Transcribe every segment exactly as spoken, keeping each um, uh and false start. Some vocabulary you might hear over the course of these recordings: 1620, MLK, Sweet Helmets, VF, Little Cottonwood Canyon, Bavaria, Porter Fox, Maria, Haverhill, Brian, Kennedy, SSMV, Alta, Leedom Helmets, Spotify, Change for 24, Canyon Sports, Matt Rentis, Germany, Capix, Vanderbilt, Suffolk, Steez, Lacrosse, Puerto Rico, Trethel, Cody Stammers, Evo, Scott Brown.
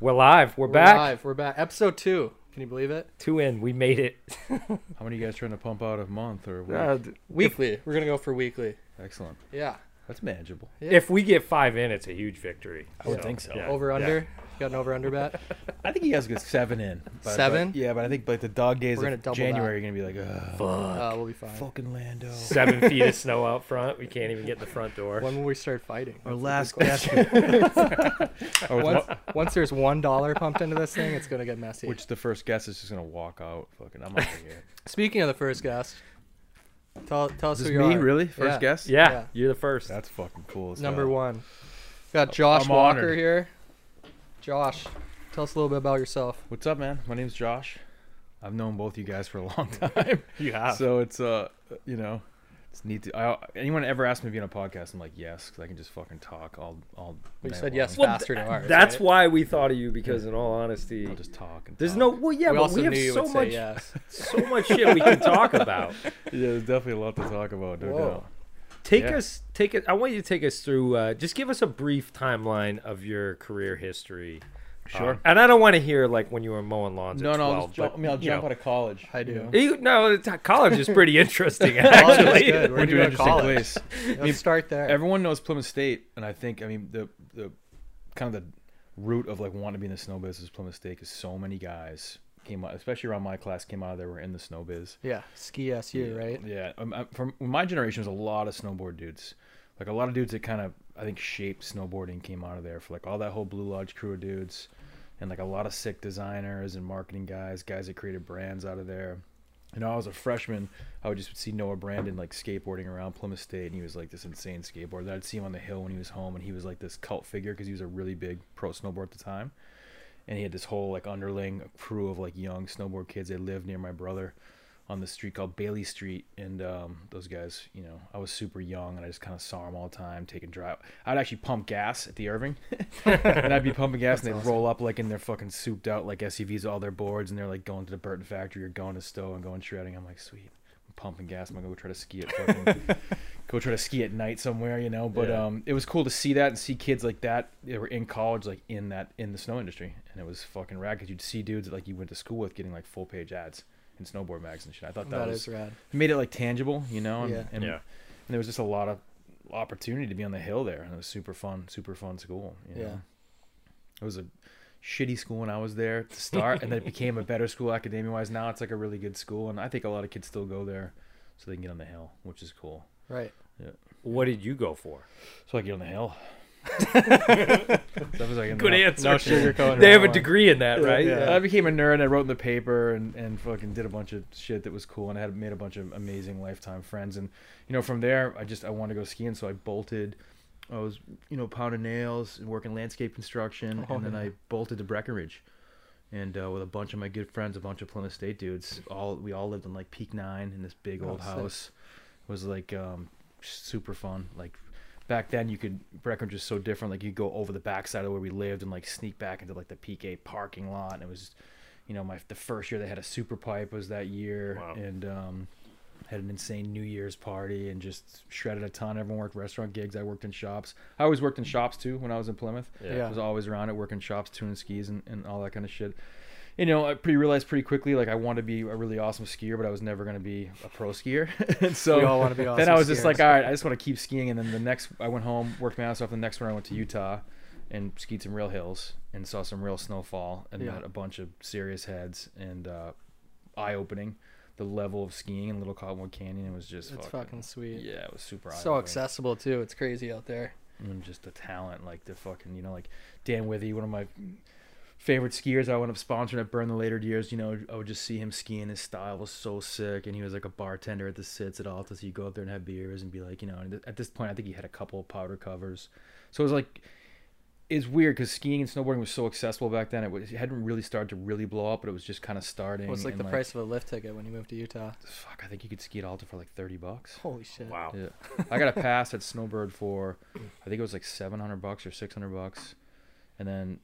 We're live. We're, We're back. Live. We're back. Episode two. Can you believe it? Two in. We made it. How many of you guys trying to pump out a month or week? Uh, weekly? If, We're gonna go for weekly. Excellent. Yeah. That's manageable. Yeah. If we get five in, it's a huge victory. I would so, think so. Yeah. Over under. Yeah. You got an over under bet? I think you guys get seven in. But, seven? But, yeah, but I think like the dog days We're of January, that. You're gonna be like, oh, fuck. Uh, we'll be fine. Fucking Lando. Seven feet of snow out front. We can't even get the front door. When will we start fighting? Our That's last guess. once, once there's one dollar pumped into this thing, it's gonna get messy. Which the first guest is just gonna walk out. Fucking, I'm out of here. Speaking of the first guest. Tell, tell us this who you me, are. Me, really? First yeah. guest? Yeah. yeah, you're the first. That's fucking cool. As Number hell. one. Got Josh I'm Walker honored. here. Josh, tell us a little bit about yourself. What's up, man? My name's Josh. I've known both you guys for a long time. You have. So it's, uh, you know, it's neat to. I, anyone ever asked me to be on a podcast? I'm like, yes, because I can just fucking talk all all. You said long. yes faster well, than ours. That's right? Why we thought of you, because in all honesty, I'll just talk. And there's talk. no. Well, yeah, we but we have so much, yes. so much shit we can talk about. Yeah, there's definitely a lot to talk about. No doubt. Take yeah. us, take it. I want you to take us through. Uh, just give us a brief timeline of your career history. Sure. Um, and I don't want to hear like when you were mowing lawns. No, at twelve, no. I'll just jump, but, I mean, I'll jump know. out of college. I do. You, no, it's, college is pretty interesting. Actually, we're, we're doing an interesting college. place. Let's I mean, start there. Everyone knows Plymouth State, and I think I mean the the kind of the root of like wanting to be in the snow biz is Plymouth State, because so many guys came out, especially around my class, came out of there were in the snow biz. Yeah, ski S U, right? Yeah, um, I, from my generation, there's a lot of snowboard dudes. Like a lot of dudes that kind of I think shaped snowboarding came out of there, for like all that whole Blue Lodge crew of dudes. And like a lot of sick designers and marketing guys, guys that created brands out of there. And I was a freshman, I would just see Noah Brandon like skateboarding around Plymouth State, and he was like this insane skateboarder. And I'd see him on the hill when he was home, and he was like this cult figure because he was a really big pro snowboarder at the time. And he had this whole like underling crew of like young snowboard kids that lived near my brother on this street called Bailey Street. And um, those guys, you know, I was super young, and I just kind of saw them all the time taking drive. I'd actually pump gas at the Irving and I'd be pumping gas and they'd awesome. roll up like in their fucking souped out like S U Vs, all their boards, and they're like going to the Burton factory or going to Stowe and going shredding. I'm like, sweet, I'm pumping gas. I'm gonna go try to ski at fucking, go try to ski at night somewhere, you know. But yeah. um, it was cool to see that and see kids like that that were in college, like in that in the snow industry. And it was fucking rad because you'd see dudes that like you went to school with getting like full page ads and snowboard mags and shit. I thought that, that was is rad. It made it like tangible, you know. And, yeah. And, yeah. and there was just a lot of opportunity to be on the hill there, and it was super fun, super fun school. You know? Yeah. It was a shitty school when I was there to start, and then it became a better school academia wise. Now it's like a really good school, and I think a lot of kids still go there so they can get on the hill, which is cool. Right. Yeah. What did you go for? So I get on the hill. that was like good the, answer. No sugarcoating. They have a degree in that, right? Yeah. Yeah. I became a nerd, and I wrote in the paper, and, and fucking did a bunch of shit that was cool, and I had made a bunch of amazing lifetime friends. And you know, from there, I just I wanted to go skiing, so I bolted. I was you know pounding nails and working landscape construction, oh, and man. then I bolted to Breckenridge, and uh, with a bunch of my good friends, a bunch of Plymouth State dudes. All we all lived in like Peak nine in this big old oh, house. Sick. It was like um, super fun, like. Back then, you could Breckenridge was so different. Like you go over the backside of where we lived and like sneak back into like the P K parking lot. And it was, you know, my the first year they had a super pipe was that year, wow. and um, had an insane New Year's party and just shredded a ton. Everyone worked restaurant gigs. I worked in shops. I always worked in shops too when I was in Plymouth. Yeah, yeah. I was always around it, working shops, tuning skis, and, and all that kind of shit. You know, I pretty realized pretty quickly, like I wanted to be a really awesome skier, but I was never going to be a pro skier. and so we all want to be awesome then I was just skiers. like, all right, I just want to keep skiing. And then the next, I went home, worked my ass off. The next one, I went to Utah and skied some real hills and saw some real snowfall and yeah. had a bunch of serious heads and uh, eye-opening. The level of skiing in Little Cottonwood Canyon, it was just it's fucking, fucking sweet. Yeah, it was super eye-opening. So accessible too. It's crazy out there. And just the talent, like the fucking, you know, like Dan Withy, one of my favorite skiers I wound up sponsoring at Bern the later years, you know, I would just see him skiing. His style was so sick, and he was like a bartender at the sits at Alta, so you go up there and have beers and be like, you know, and at this point I think he had a couple of powder covers. So it was like, it's weird because skiing and snowboarding was so accessible back then. It, was, it hadn't really started to really blow up, but it was just kind of starting. Well, it was like the like, price of a lift ticket when you moved to Utah. Fuck, I think you could ski at Alta for like thirty bucks. Holy shit. Wow. Yeah. I got a pass at Snowbird for, I think it was like seven hundred bucks or six hundred bucks. And then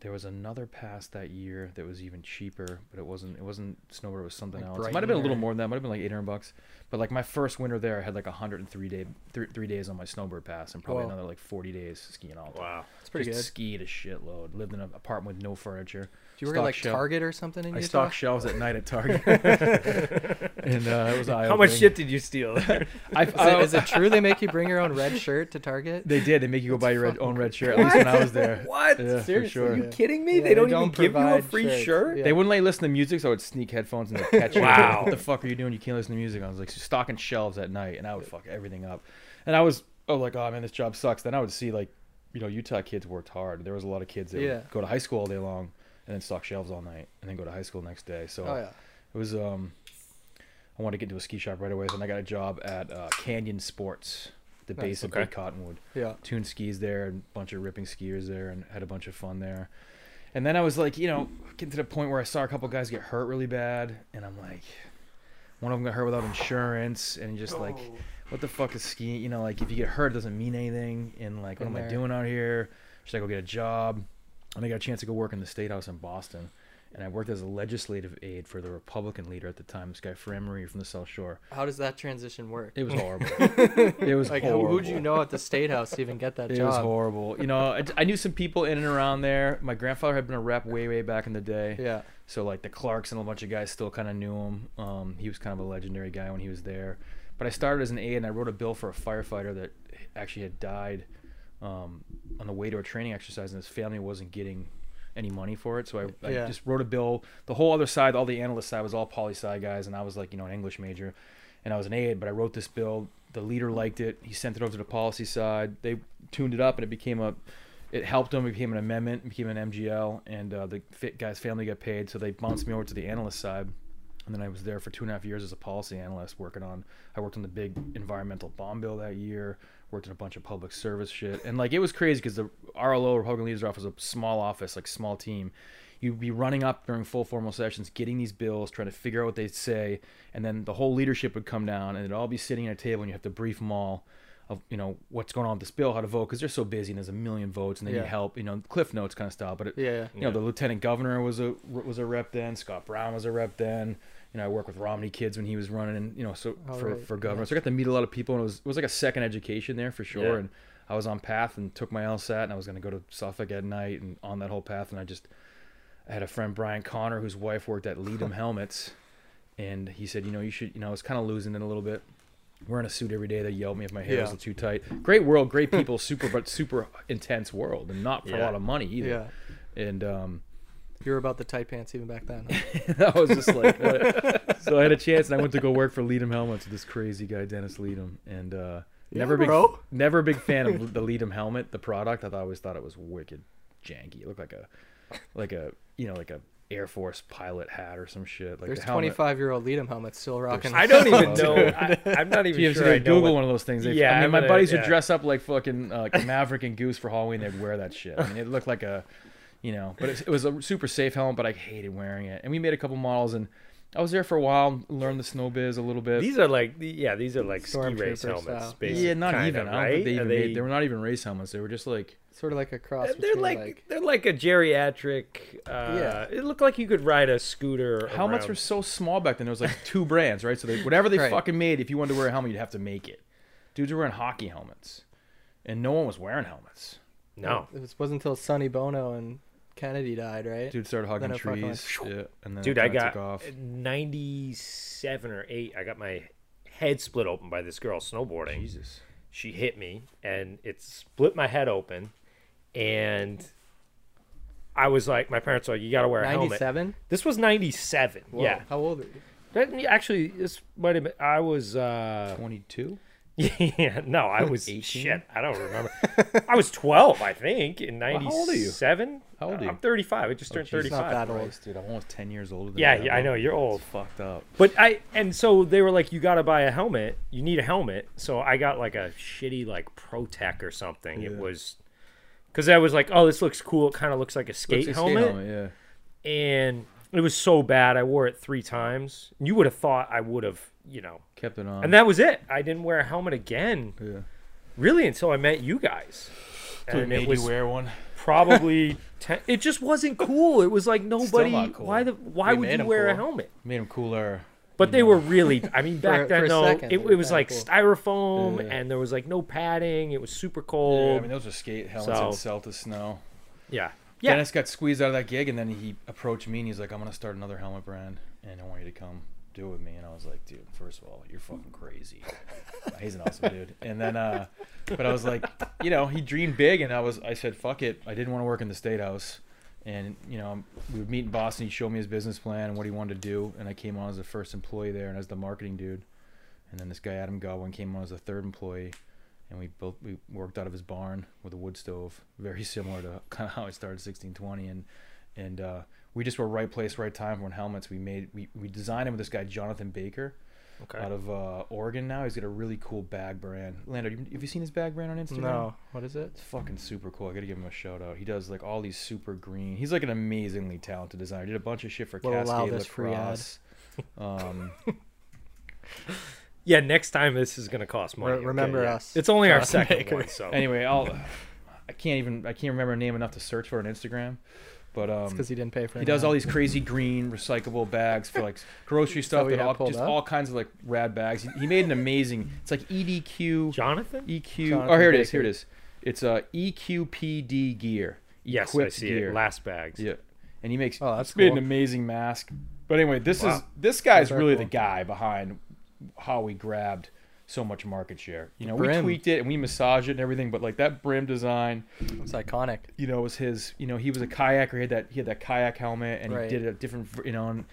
There was another pass that year that was even cheaper, but it wasn't it wasn't Snowbird, it was something like else. It might have been a little more than that, might have been like eight hundred bucks. But like my first winter there, I had like one hundred three day th three days on my Snowbird pass and probably Whoa. another like forty days skiing Alta. Wow. That's pretty Just good. Skied a shitload. Lived in an apartment with no furniture. Do you work at like Target or something in Utah? I stocked shelves at night at Target. And uh, it was eye-opening. How much shit did you steal? I, is, I, it, is it true they make you bring your own red shirt to Target? They did. They make you go That's buy your red, own red shirt, at least when I was there. What? Yeah, seriously? Sure. Are you kidding me? Yeah, they, they don't, don't even give you a free shirts. shirt? Yeah. They wouldn't let you listen to music, so I would sneak headphones and they'd catch you. Wow. What the fuck are you doing? You can't listen to music. I was like stocking shelves at night, and I would fuck everything up. And I was oh like, oh, man, this job sucks. Then I would see, like, you know, Utah kids worked hard. There was a lot of kids that yeah. would go to high school all day long. And then stock shelves all night, and then go to high school next day. So oh, yeah. it was. Um, I wanted to get into a ski shop right away, so then I got a job at uh, Canyon Sports, the nice. base of okay. Big Cottonwood. Yeah, tuned skis there, and a bunch of ripping skiers there, and had a bunch of fun there. And then I was like, you know, getting to the point where I saw a couple guys get hurt really bad, and I'm like, one of them got hurt without insurance, and just oh. like, what the fuck is skiing? You know, like if you get hurt, it doesn't mean anything. And like, what in am there. I doing out here? Should I go get a job? And I got a chance to go work in the State House in Boston, and I worked as a legislative aide for the Republican leader at the time, this guy Framery from the South Shore. How does that transition work? It was horrible. It was like, horrible. Who'd you know at the State House to even get that it job? It was horrible. You know, I, I knew some people in and around there. My grandfather had been a rep way, way back in the day. Yeah. So, like, the Clarks and a bunch of guys still kind of knew him. Um, he was kind of a legendary guy when he was there. But I started as an aide, and I wrote a bill for a firefighter that actually had died Um, on the way to a training exercise, and his family wasn't getting any money for it. So I, I yeah. just wrote a bill. The whole other side, all the analyst side was all poli-sci guys, and I was like, you know, an English major, and I was an aide, but I wrote this bill. The leader liked it. He sent it over to the policy side. They tuned it up, and it became a, it helped them. It became an amendment, it became an M G L, and uh, the fit guy's family got paid, so they bounced me over to the analyst side. And then I was there for two and a half years as a policy analyst working on, I worked on the big environmental bomb bill that year, worked on a bunch of public service shit. And like, it was crazy because the R L O, Republican Leaders Office, was a small office, like small team. You'd be running up during full formal sessions, getting these bills, trying to figure out what they'd say. And then the whole leadership would come down and it'd all be sitting at a table, and you have to brief them all of, you know, what's going on with this bill, how to vote, because they're so busy and there's a million votes and they yeah. need help, you know, Cliff Notes kind of style. But it, yeah, yeah. you know, the lieutenant governor was a was a rep then, Scott Brown was a rep then. You know, I worked with Romney kids when he was running, and you know, so oh, for right. for governor, yeah. so I got to meet a lot of people, and it was it was like a second education there for sure. Yeah. And I was on path and took my LSAT, and I was going to go to Suffolk at night and on that whole path, and I just I had a friend Brian Connor whose wife worked at Leedom Helmets, and he said, you know, you should, you know, I was kind of losing it a little bit. Wearing a suit every day, they yelled at me if my hair yeah. wasn't too tight. Great world, great people, super but super intense world, and not for yeah. a lot of money either. Yeah. And um, you were about the tight pants even back then. Huh? I was just like, what? So I had a chance, and I went to go work for Leedom Helmets with this crazy guy, Dennis Leedom, and uh, yeah, never big, bro. never a big fan of the Leedom helmet, the product. I always thought it was wicked janky. It looked like a, like a, you know, like a Air Force pilot hat or some shit. Like There's the twenty-five-year-old Leedom helmets still rocking. I don't even know. I, I'm not even sure. I Google know one of those things. They, yeah, I mean, I'm my gonna, buddies yeah. would dress up like fucking uh, like Maverick and Goose for Halloween. They'd wear that shit. I mean, it looked like a, you know, but it, it was a super safe helmet. But I hated wearing it. And we made a couple models, and I was there for a while, learned the snow biz a little bit. These are like, yeah, these are like Storm ski race helmets. Yeah, not kinda, even. Right? I don't think they, even they... Made, they were not even race helmets. They were just like sort of like a cross. They're like, like they're like a geriatric. Uh, yeah, it looked like you could ride a scooter. Helmets around. Were so small back then. There was like two brands, right? So they, whatever they right. fucking made, if you wanted to wear a helmet, you'd have to make it. Dudes were wearing hockey helmets, and no one was wearing helmets. No, it wasn't until Sonny Bono and Kennedy died, right? Dude started hugging trees. Like, yeah, and then dude, I got off. ninety-seven or eight. I got my head split open by this girl snowboarding. Jesus. She hit me, and it split my head open. And I was like, my parents were like, you got to wear a ninety-seven? Helmet. ninety-seven? This was ninety-seven. Whoa. Yeah. How old are you? That, actually, this might have been, I was uh, twenty-two. Yeah, no, I was eighteen? Shit. I don't remember. I was twelve, I think, in ninety-seven. Well, how old are you? How old are you? I'm thirty-five. I just turned oh, geez, thirty-five. Not that old, dude. I'm almost ten years older than you. Yeah, yeah, I know you're old. It's fucked up. But I and so they were like, you got to buy a helmet. You need a helmet. So I got like a shitty like Pro-Tech or something. Yeah. It was because I was like, oh, this looks cool. It kind of looks like a skate looks helmet. Like a skate helmet, yeah. And it was so bad. I wore it three times. You would have thought I would have, you know, kept it on. And that was it. I didn't wear a helmet again. Yeah. Really, until I met you guys. So and it made was, you wear one. probably ten, it just wasn't cool. It was like nobody. Cool. Why the? Why we would you wear cool. a helmet? Made them cooler. But they know. were really. I mean, back for, then, for though, second, it, it was like cool. styrofoam, yeah. and there was like no padding. It was super cold. Yeah, I mean, those were skate helmets so. and Celta snow. Yeah. Yeah. Dennis got squeezed out of that gig, and then he approached me, and he's like, "I'm gonna start another helmet brand, and I want you to come do it with me." And I was like, "Dude, first of all, you're fucking crazy." He's an awesome dude. And then, uh, but I was like, you know, he dreamed big, and I was, I said, "Fuck it." I didn't want to work in the State House, and you know, we would meet in Boston. He showed me his business plan and what he wanted to do, and I came on as the first employee there, and as the marketing dude. And then this guy Adam Godwin came on as the third employee. And we built, we worked out of his barn with a wood stove, very similar to kind of how I started sixteen twenty. And and uh, we just were right place, right time. Wearing helmets, we made, we, we designed him with this guy Jonathan Baker, okay. out of uh, Oregon. Now he's got a really cool bag brand. Lando, have you seen his bag brand on Instagram? No. What is it? It's fucking super cool. I gotta give him a shout out. He does like all these super green. He's like an amazingly talented designer. Did a bunch of shit for we'll Cascade Lacrosse. Um, Yeah, next time this is gonna cost money. Remember okay, yeah. us. It's only Jonathan our second Baker. one. So anyway, I'll. I can't even. I can't remember a name enough to search for on Instagram, but um. Because he didn't pay for. He does now. all these crazy green recyclable bags for like grocery stuff and all, just up? all kinds of like rad bags. He, he made an amazing. It's like E D Q. Jonathan. E Q. Jonathan oh, here it Baker. is. Here it is. It's a uh, E Q P D gear. Yes, I see gear. it. Last bags. Yeah, and he makes. Oh, that's cool. Made an amazing mask. But anyway, this wow. is this guy's that's really cool. the guy behind how we grabbed so much market share. You know, brim. we tweaked it and we massaged it and everything, but like that brim design, it's iconic. You know, it was his. You know, he was a kayaker. He had that. He had that kayak helmet, and right. he did a different. You know, and,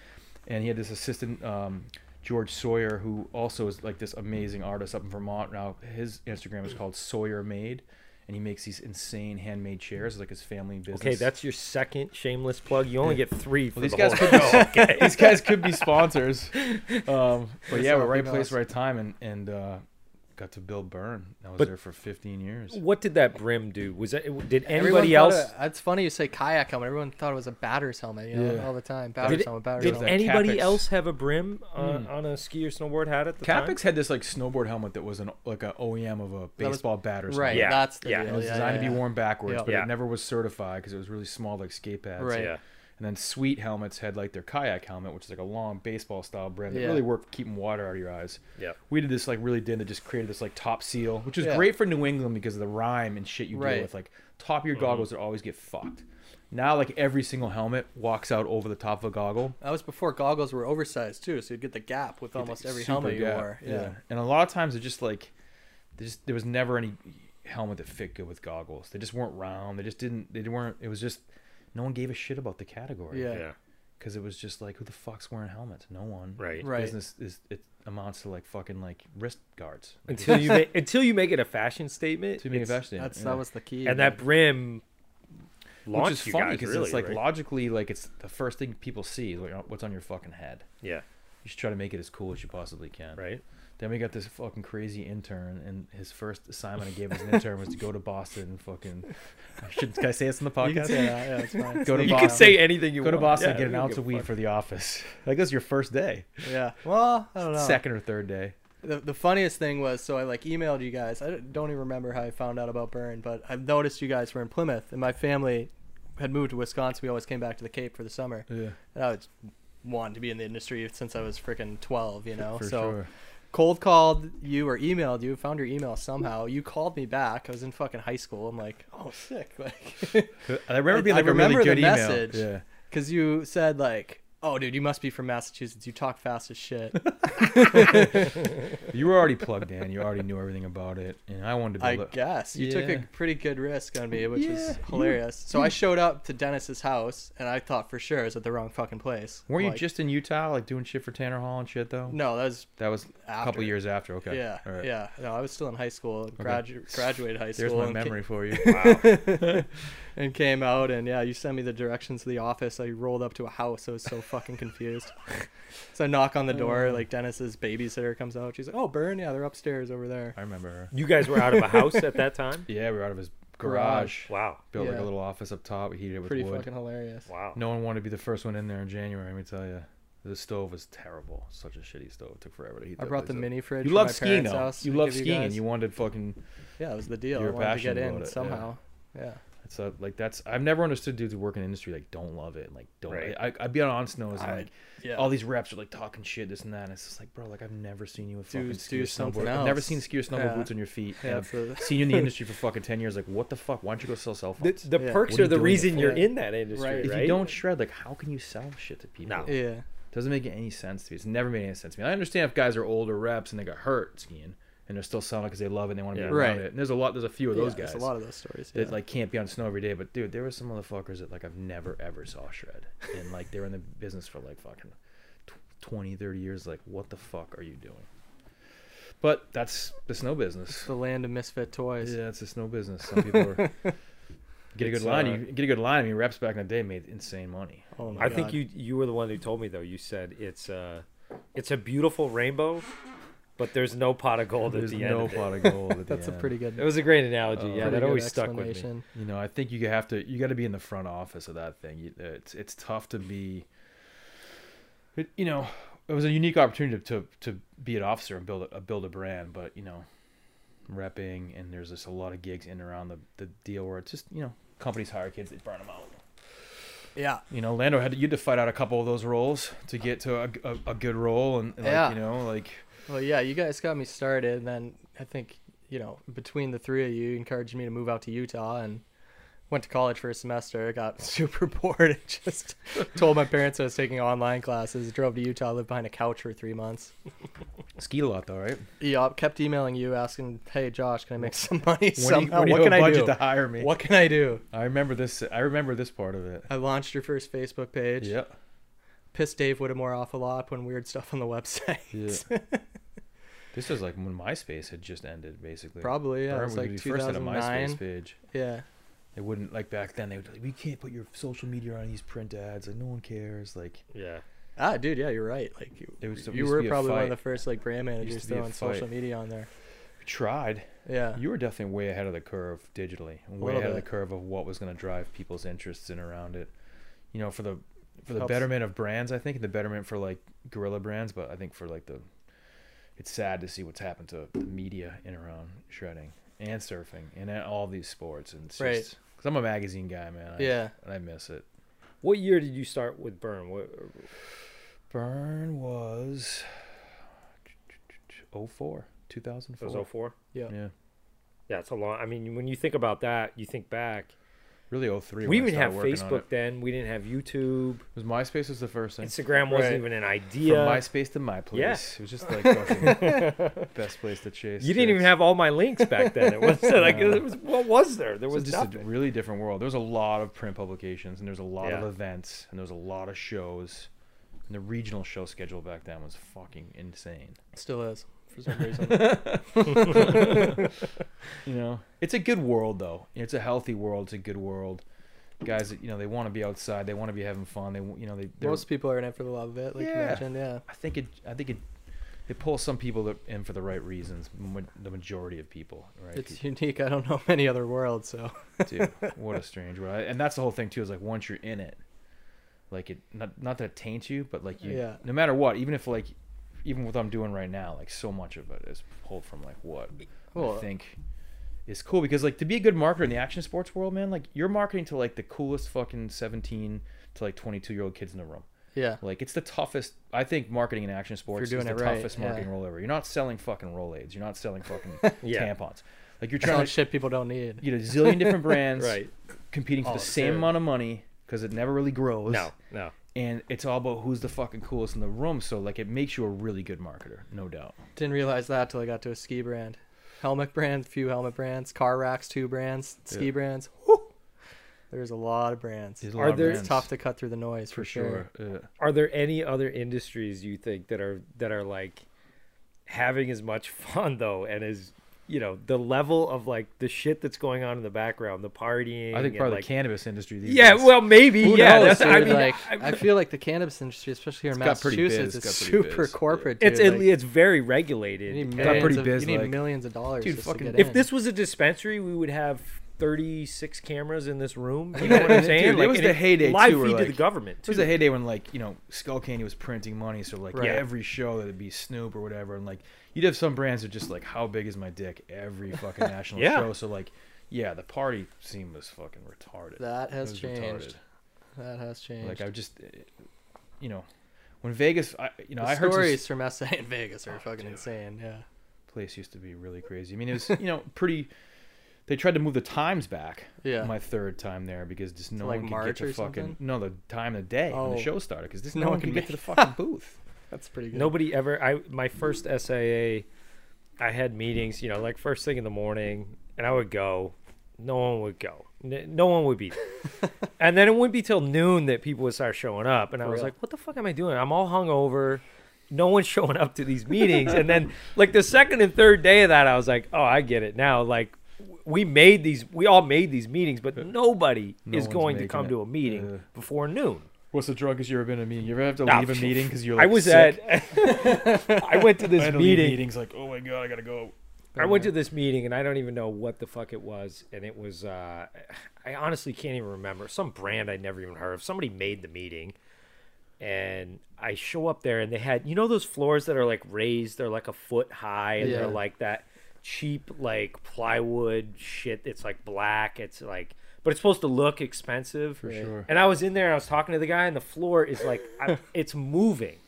and he had this assistant, um, George Sawyer, who also is like this amazing artist up in Vermont. Now his Instagram is called Sawyer Made, and he makes these insane handmade chairs. It's like his family business. Okay, that's your second shameless plug. You only get three for well, these the guys. Whole could show. Be, okay. These guys could be sponsors. Um, but yeah, we're right place, right time, and and uh, got to build Bern. I was but there for fifteen years. What did that brim do? Was that did anybody else? It, it's funny you say kayak helmet. Everyone thought it was a batter's helmet. You know, yeah. all the time. Batter's did helmet. Batter's did helmet. anybody Capix. else have a brim on, mm. on a ski or snowboard hat at the Capix time? Capix had this like snowboard helmet that was an like an O E M of a baseball was, batter's right. helmet. Yeah, that's the yeah. Deal. It was designed yeah, yeah, to be worn backwards, yeah. but yeah. it never was certified because it was really small, like skate pads. Right. So, yeah. And then Sweet helmets had like their kayak helmet, which is like a long baseball style brim that yeah. really worked for keeping water out of your eyes. Yeah, we did this like really did that just created this like top seal, which is yeah. great for New England because of the rime and shit you right. deal with. Like top of your goggles mm-hmm. that always get fucked. Now like every single helmet walks out over the top of a goggle. That was before goggles were oversized too, so you'd get the gap with almost every helmet you wore. Yeah. yeah, and a lot of times it just like just, there was never any helmet that fit good with goggles. They just weren't round. They just didn't. They weren't. It was just. No one gave a shit about the category. Yeah. Because yeah. it was just like, who the fuck's wearing helmets? No one. Right. Right. Business is, it amounts to like fucking like wrist guards. Until you make, until you make it a fashion statement. To make a fashion statement. That's, yeah. That was the key. And man. that brim launched Which is you funny because really, it's like right? logically, like it's the first thing people see is like, what's on your fucking head. Yeah. You should try to make it as cool as you possibly can. Right. Then we got this fucking crazy intern, and his first assignment I gave as an intern was to go to Boston and fucking. Should, can I say this in the podcast? You can say that. Yeah, it's fine. Go to you Boston, can say anything you go want. Go to Boston yeah, and get an ounce of weed for the office. Like, that's your first day. Yeah. Well, I don't know. Second or third day. The, the funniest thing was, so I like emailed you guys. I don't even remember how I found out about Bern, but I noticed you guys were in Plymouth, and my family had moved to Wisconsin. We always came back to the Cape for the summer. Yeah. And I was wanting to be in the industry since I was freaking twelve, you know? For so. Sure. Cold called you or emailed you, found your email somehow. You called me back. I was in fucking high school. I'm like, oh, sick. Like, I remember being like I, I a really good email. Message yeah. Because you said like, oh, dude, you must be from Massachusetts. You talk fast as shit. You were already plugged in. You already knew everything about it. And I wanted to be I guess. You yeah. took a pretty good risk on me, which yeah, is hilarious. You... So I showed up to Dennis's house, and I thought for sure I was at the wrong fucking place. Weren't like, you just in Utah, like doing shit for Tanner Hall and shit, though? No, that was That was after. a couple years after. Okay. Yeah. Right. Yeah. No, I was still in high school, gradu okay. graduated high school. There's my and memory came... for you. Wow. And came out, and yeah, you sent me the directions to the office. I rolled up to a house. I was so fucking confused. So I knock on the door, like Dennis's babysitter comes out. She's like, oh, Bern, yeah, they're upstairs over there. I remember her. You guys were out of a house at that time? Yeah, we were out of his garage. garage. Wow. Built yeah. like a little office up top. We heated it with Pretty wood. Pretty fucking hilarious. Wow. No one wanted to be the first one in there in January, let me tell you. The stove was terrible. Such a shitty stove. It took forever to heat. I brought the mini fridge. You love skiing, though. You love skiing. You wanted fucking... Yeah, it was the deal. I wanted to get in somehow. Yeah. So like that's I've never understood dudes who work in industry like don't love it and like don't. Right. I, I'd be on On Snows and like yeah. all these reps are like talking shit this and that. And it's just like, bro, like I've never seen you with fucking ski or snowboard. Else. I've never seen ski or snowboard yeah. boots on your feet. Yeah, I've so... seen you in the industry for fucking ten years. Like what the fuck? Why don't you go sell cell phones? The, the yeah. perks are the reason you're in that industry. Right. If right? you don't shred, like how can you sell shit to people? No. Yeah. Doesn't make any sense to me. It's never made any sense to me. I understand if guys are older reps and they got hurt skiing. And they're still selling it because they love it and they want to yeah, be around right. it. And there's a lot, there's a few of those yeah, guys. There's a lot of those stories. Yeah. That like can't be on snow every day. But dude, there were some motherfuckers that like I've never ever saw shred. And like they were in the business for like fucking twenty, thirty years. Like what the fuck are you doing? But that's the snow business. It's the land of misfit toys. Yeah, it's the snow business. Some people are... Get a good uh, line. You get a good line. I mean, reps back in the day made insane money. Oh my I God. think you you were the one who told me though. You said it's uh, it's a beautiful rainbow. But there's no pot of gold there's at the no end. There's no pot of gold at the That's end. That's a pretty good. It was a great analogy. Uh, yeah, that always stuck with me. You know, I think you have to. You got to be in the front office of that thing. You, it's it's tough to be. It, you know, it was a unique opportunity to to, to be an officer and build a build a brand. But you know, repping and there's just a lot of gigs in and around the the deal where it's just you know companies hire kids, they burn them out. Yeah, you know, Lando had to, you had to fight out a couple of those roles to get to a a, a good role and, and yeah. like, you know like. Well, yeah, you guys got me started, and then I think, you know, between the three of you, you encouraged me to move out to Utah and went to college for a semester. I got super bored and just told my parents I was taking online classes, drove to Utah, lived behind a couch for three months. Skied a lot, though, right? Yeah, kept emailing you, asking, hey, Josh, can I make some money somehow? What can I do? To hire me? What can I do? I remember this. I remember this part of it. I launched your first Facebook page. Yeah. Pissed Dave Whittemore off a lot when weird stuff on the website. Yeah. This was like when MySpace had just ended, basically. Probably, yeah. It was like two thousand nine. MySpace page. Yeah. They wouldn't like back then. They would like, we can't put your social media on these print ads. Like no one cares. Like yeah. Ah, dude, yeah, you're right. Like you, it was, it you were probably one of the first like brand managers throwing social media on there. We tried. Yeah. You were definitely way ahead of the curve digitally. Way ahead bit. of the curve of what was going to drive people's interests in around it. You know, for the for the Helps. betterment of brands, I think, and the betterment for like guerrilla brands, but I think for like the it's sad to see what's happened to the media in around shredding and surfing and all these sports. And it's right. just, because I'm a magazine guy, man. I, yeah. And I miss it. What year did you start with Bern? What... Bern was oh four, two thousand four. It was oh four? Yeah. Yeah. Yeah, it's a long, I mean, when you think about that, you think back. Really oh three. We didn't have Facebook then. We didn't have YouTube. It was MySpace was the first thing. Instagram wasn't right. even an idea. From MySpace to my place. Yeah. It was just like fucking best place to chase. You didn't chase. even have all my links back then. It was like yeah. it was, what was there? There was so just nothing. A really different world. There was a lot of print publications and there's a lot yeah. of events and there was a lot of shows. And the regional show schedule back then was fucking insane. It still is. For some reason. You know, it's a good world though. It's a healthy world. It's a good world. Guys, you know, they want to be outside. They want to be having fun. They, you know, they they're... most people are in it for the love of it. Like yeah. you mentioned, yeah. I think it. I think it. They pull some people in for the right reasons. The majority of people, right? It's people. unique. I don't know many other worlds. So, dude, what a strange world. And that's the whole thing too. Is like once you're in it, like it. Not not that it taints you, but like you. Yeah. No matter what, even if like. Even what I'm doing right now, like so much of it is pulled from like what cool. I think is cool, because like to be a good marketer in the action sports world, man, like you're marketing to like the coolest fucking seventeen to like twenty-two year old kids in the room. Yeah. Like it's the toughest, I think marketing in action sports is the right. toughest marketing yeah. role ever. You're not selling fucking Rolaids. You're not selling fucking yeah. tampons. Like you're trying That's to shit people don't need. You know, a zillion different brands right. competing for oh, the same serious. amount of money because it never really grows. No, no. And it's all about who's the fucking coolest in the room. So, like, it makes you a really good marketer, no doubt. Didn't realize that till I got to a ski brand. Helmet brand, few helmet brands. Carhartt, two brands. Ski yeah. brands. Woo! There's a lot of brands. Lot are of there, brands. It's tough to cut through the noise, for, for sure. sure. Yeah. Are there any other industries, you think, that are, that are, like, having as much fun, though, and as... you know, the level of like the shit that's going on in the background, the partying. I think probably like, the cannabis industry. These yeah, days. well, maybe. Who yeah, knows, that's, I mean, like, I, I feel like the cannabis industry, especially here in Massachusetts, is super biz. corporate. Dude. It's it, like, it's very regulated. You need millions, pretty of, biz, you need like, millions of dollars. Dude, just fucking, to get if in. this was a dispensary, we would have thirty-six cameras in this room. You know what I'm saying? Dude, like, it was the heyday. Live too, feed like, to the government. Too. It was the heyday when like you know Skull Candy was printing money, so like right. yeah, every show that would be Snoop or whatever, and like. You'd have some brands that are just like, how big is my dick? Every fucking national yeah. show. So like, Yeah, the party scene was fucking retarded. That has changed. Retarded. That has changed. Like, I've just, it, you know, when Vegas, I, you know, the I heard stories some... from S A in Vegas are oh, fucking dude. insane. Yeah, place used to be really crazy. I mean, it was, you know, pretty. They tried to move the times back. Yeah. My third time there because just no so like one could get to fucking something? no the time of the day oh. when the show started because just no, no one could get to the fucking booth. That's pretty good. Nobody ever. I my first S A A, I had meetings. You know, like first thing in the morning. And I would go, no one would go, no one would be there. And then it wouldn't be till noon that people would start showing up. And I For was real? like, what the fuck am I doing? I'm all hungover. No one's showing up to these meetings. And then like the second and third day of that, I was like, oh, I get it now. Like we made these, we all made these meetings, but nobody no is going to come it. to a meeting yeah. before noon. What's the drunkest you've ever been in a meeting? You ever have to leave no. a meeting because you're like I was sick? at, I went to this I had to meeting. Leave meetings like, oh my God, I got to go. I went to this meeting and I don't even know what the fuck it was, and it was uh, I honestly can't even remember. Some brand I never even heard of. Somebody made the meeting, and I show up there and they had, you know, those floors that are like raised, they're like a foot high, and yeah. they're like that cheap like plywood shit. It's like black. It's like, but it's supposed to look expensive. For sure. And I was in there and I was talking to the guy, and the floor is like I'm, it's moving.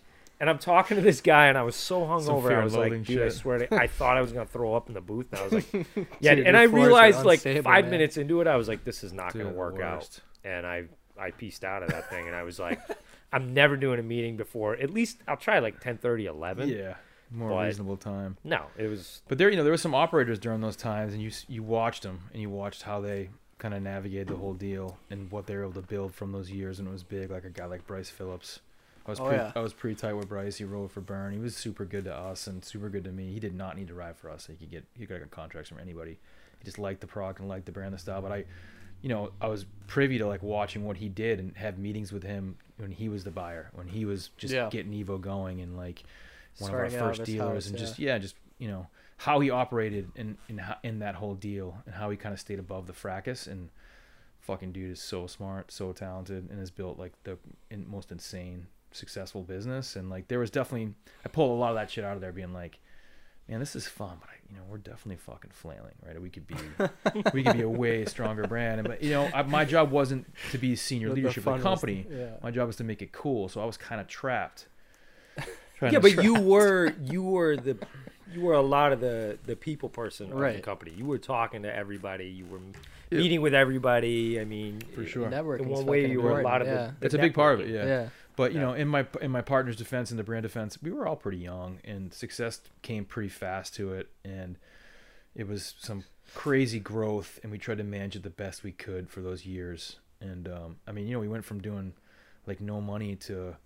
And I'm talking to this guy, and I was so hungover. I was like, dude, shit. I swear to you, I thought I was going to throw up in the booth. And I was like, yeah. Dude, and I realized like unstable, five man. minutes into it, I was like, this is not going to work out. And I, I pieced out of that thing. And I was like, I'm never doing a meeting before. At least I'll try like ten thirty, eleven Yeah. More but reasonable time. No, it was. But there, you know, there were some operators during those times, and you, you watched them, and you watched how they kind of navigated the whole deal and what they were able to build from those years. And it was big, like a guy like Bryce Phillips. I was, oh, pretty, yeah. I was pretty tight with Bryce. He rolled for Bern. He was super good to us and super good to me. He did not need to ride for us. He could get he could get contracts from anybody. He just liked the product and liked the brand, the style. But I, you know, I was privy to like watching what he did and have meetings with him when he was the buyer, when he was just yeah. getting Evo going and like one Starting of our first dealers house, and yeah. just yeah, just you know how he operated in in in that whole deal and how he kind of stayed above the fracas. And fucking dude is so smart, so talented, and has built like the most insane. successful business. And like there was definitely I pulled a lot of that shit out of there being like, man, this is fun, but I, you know, we're definitely fucking flailing, right? We could be we could be a way stronger brand. And but you know I, my job wasn't to be senior but leadership of the company was, yeah. my job was to make it cool. So I was kind of trapped yeah but trapped. you were you were the you were a lot of the the people person right. of the company. You were talking to everybody, you were yeah. meeting with everybody. I mean, for sure, networking in one way you were important. a lot of yeah. the, the it's a big part of it. yeah, yeah. But, you yeah. know, in my in my partner's defense and the brand defense, we were all pretty young, and success came pretty fast to it. And it was some crazy growth, and we tried to manage it the best we could for those years. And, um, I mean, you know, we went from doing, like, no money to,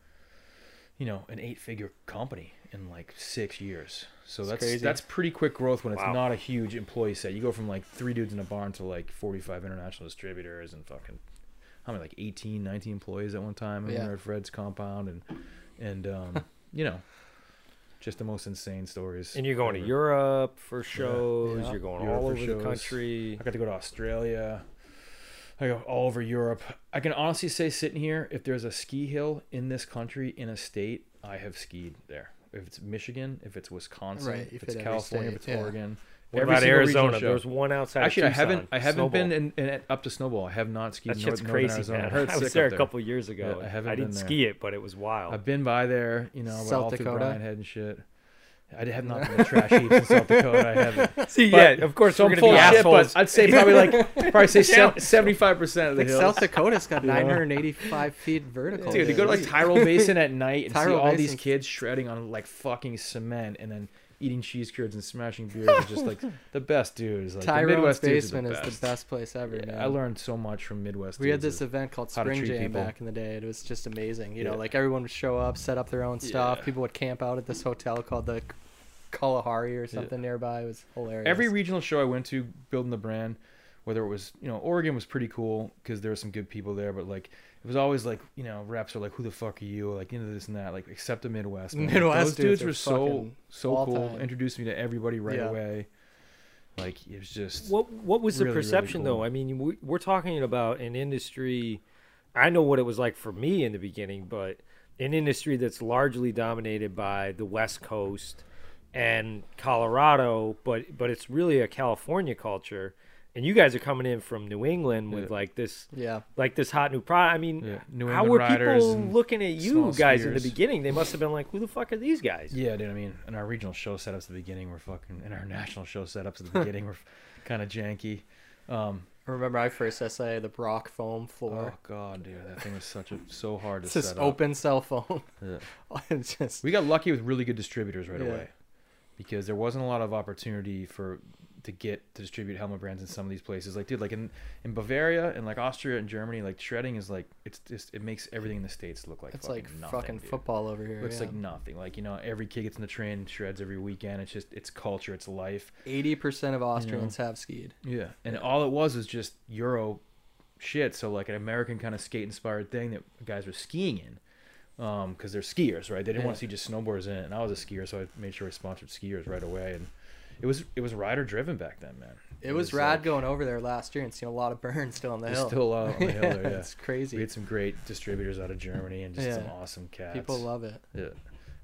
you know, an eight-figure company in, like, six years. So it's that's crazy. that's pretty quick growth when it's wow. not a huge employee set. You go from, like, three dudes in a barn to, like, forty-five international distributors and fucking... how many, like eighteen, nineteen employees at one time yeah. at Fred's compound, and and um, you know, just the most insane stories. And you're going ever. to Europe for shows. Yeah. Yeah. You're going Europe all over shows. the country. I got to go to Australia. I go all over Europe. I can honestly say, sitting here, if there's a ski hill in this country in a state, I have skied there. If it's Michigan, if it's Wisconsin, right. if, if it's California, state, if it's yeah. Oregon. What about Arizona? There's one outside. Actually, of Tucson. I haven't. I haven't Snowball. been in, in up to Snowball. I have not skied. That shit's North, crazy. Arizona. Man. I, I was there a there. couple years ago. Yeah, I haven't. I didn't there. ski it, but it was wild. I've been by there, you know, all through Brian Head and shit. I have not been to trash heaps in South Dakota. I haven't. See, but, yeah, of course, so we're going to be assholes. Shit, I'd say probably like probably say seventy-five percent of the like hills. South Dakota's got nine hundred and eighty-five feet vertical. Dude, to go to like Tyrol Basin at night and see all these kids shredding on like fucking cement, and then. eating cheese curds and smashing beers is just like the best dudes. Like, Tyrone's the Midwest basement dudes the is the best place ever. Yeah, man. I learned so much from Midwest. We had this event called Spring Jam people. back in the day. It was just amazing. You yeah. know, like everyone would show up, set up their own stuff. Yeah. People would camp out at this hotel called the Kalahari or something yeah. nearby. It was hilarious. Every regional show I went to, building the brand, whether it was, you know, Oregon was pretty cool because there were some good people there, but like it was always like, you know, reps are like, who the fuck are you? Like, you know, this and that, like, except the Midwest. Man. Midwest like, those dudes, dudes were so, so cool. Time. Introduced me to everybody right yeah. away. Like, it was just. What What was really, the perception, really cool. though? I mean, we, we're talking about an industry. I know what it was like for me in the beginning, but an industry that's largely dominated by the West Coast and Colorado, but but it's really a California culture. And you guys are coming in from New England with yeah. like this, yeah, like this hot new product. I mean, yeah. New how were people looking at you guys skiers. in the beginning? They must have been like, "Who the fuck are these guys?" Yeah, dude. I mean, and our regional show setups at the beginning were fucking, and our national show setups at the beginning were kind of janky. Um, I remember I first S I A the Brock foam floor. Oh god, dude, that thing was such a so hard to set up. It's just open cell phone. Yeah. just... We got lucky with really good distributors right yeah. away, because there wasn't a lot of opportunity for. to get to distribute helmet brands in some of these places, like dude, like in in Bavaria and like Austria and Germany, like shredding is like it's just it makes everything in the States look like it's fucking like nothing, fucking dude. football over here. Looks yeah. like nothing. Like you know, every kid gets in the train, shreds every weekend. It's just it's culture, it's life. Eighty percent of Austrians you know? have skied. Yeah, and yeah. all it was was just Euro shit. So like an American kind of skate inspired thing that guys were skiing in. Um, because they're skiers, right? They didn't yeah. want to see just snowboarders in it. And I was a skier, so I made sure I sponsored skiers right away. And It was it was rider driven back then, man. It, it was, was rad like, going over there last year and seeing a lot of burns still on the hill. Still uh, on the hill there, yeah. It's crazy. We had some great distributors out of Germany and just yeah. some awesome cats. People love it. Yeah,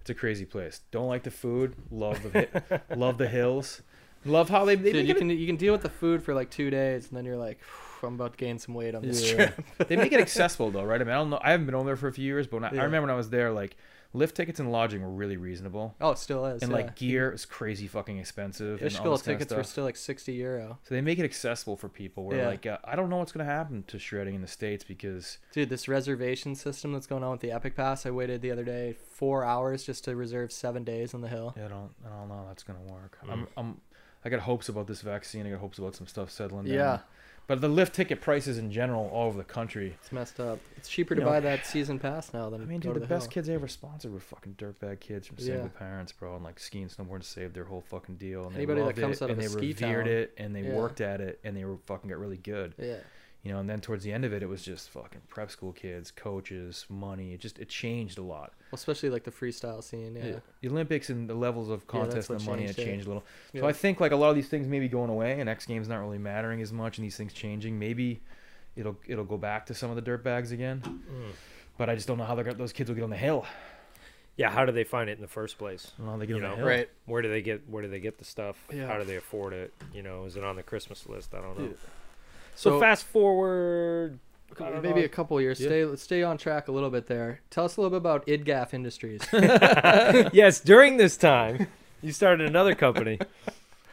it's a crazy place. Don't like the food. Love the love the hills. Love how they. they Dude, you can you can deal with the food for like two days and then you're like, I'm about to gain some weight on this yeah. trip. They make it accessible though, right? I mean, I don't know. I haven't been over there for a few years, but when I, yeah. I remember when I was there, like. Lift tickets and lodging were really reasonable. Oh, it still is. And yeah. like gear is crazy fucking expensive. Ishkol tickets were still like sixty euro. So they make it accessible for people. Where yeah. like uh, I don't know what's gonna happen to shredding in the States because dude, this reservation system that's going on with the Epic Pass. I waited the other day four hours just to reserve seven days on the hill. Yeah, I don't, I don't know how that's gonna work. Mm. I'm, I'm, I got hopes about this vaccine. I got hopes about some stuff settling down. Yeah. But the lift ticket prices in general all over the country. It's messed up. It's cheaper to you know, buy that season pass now than I mean, dude, go to the, the best hill. kids I ever sponsored were fucking dirtbag kids from single yeah. parents, bro. And like skiing, snowboarding saved their whole fucking deal. And Anybody they loved that comes it, out of and a they ski revered town. it, and they yeah. worked at it, and they were fucking got really good. Yeah. You know, and then towards the end of it, it was just fucking prep school kids, coaches, money. It just it changed a lot. Well, especially like the freestyle scene. Yeah. yeah. The Olympics and the levels of contest yeah, and the money changed it changed a little. Yeah. So I think like a lot of these things may be going away, and X Games not really mattering as much, and these things changing. Maybe it'll it'll go back to some of the dirt bags again. Mm. But I just don't know how those kids will get on the hill. Yeah, how do they find it in the first place? Well, they get you on know, the hill. Right. Where do they get Where do they get the stuff? Yeah. How do they afford it? You know, is it on the Christmas list? I don't know. Yeah. So, so fast forward maybe know. a couple of years. Yeah. Stay stay on track a little bit there. Tell us a little bit about I D G A F Industries. Yes, during this time, you started another company.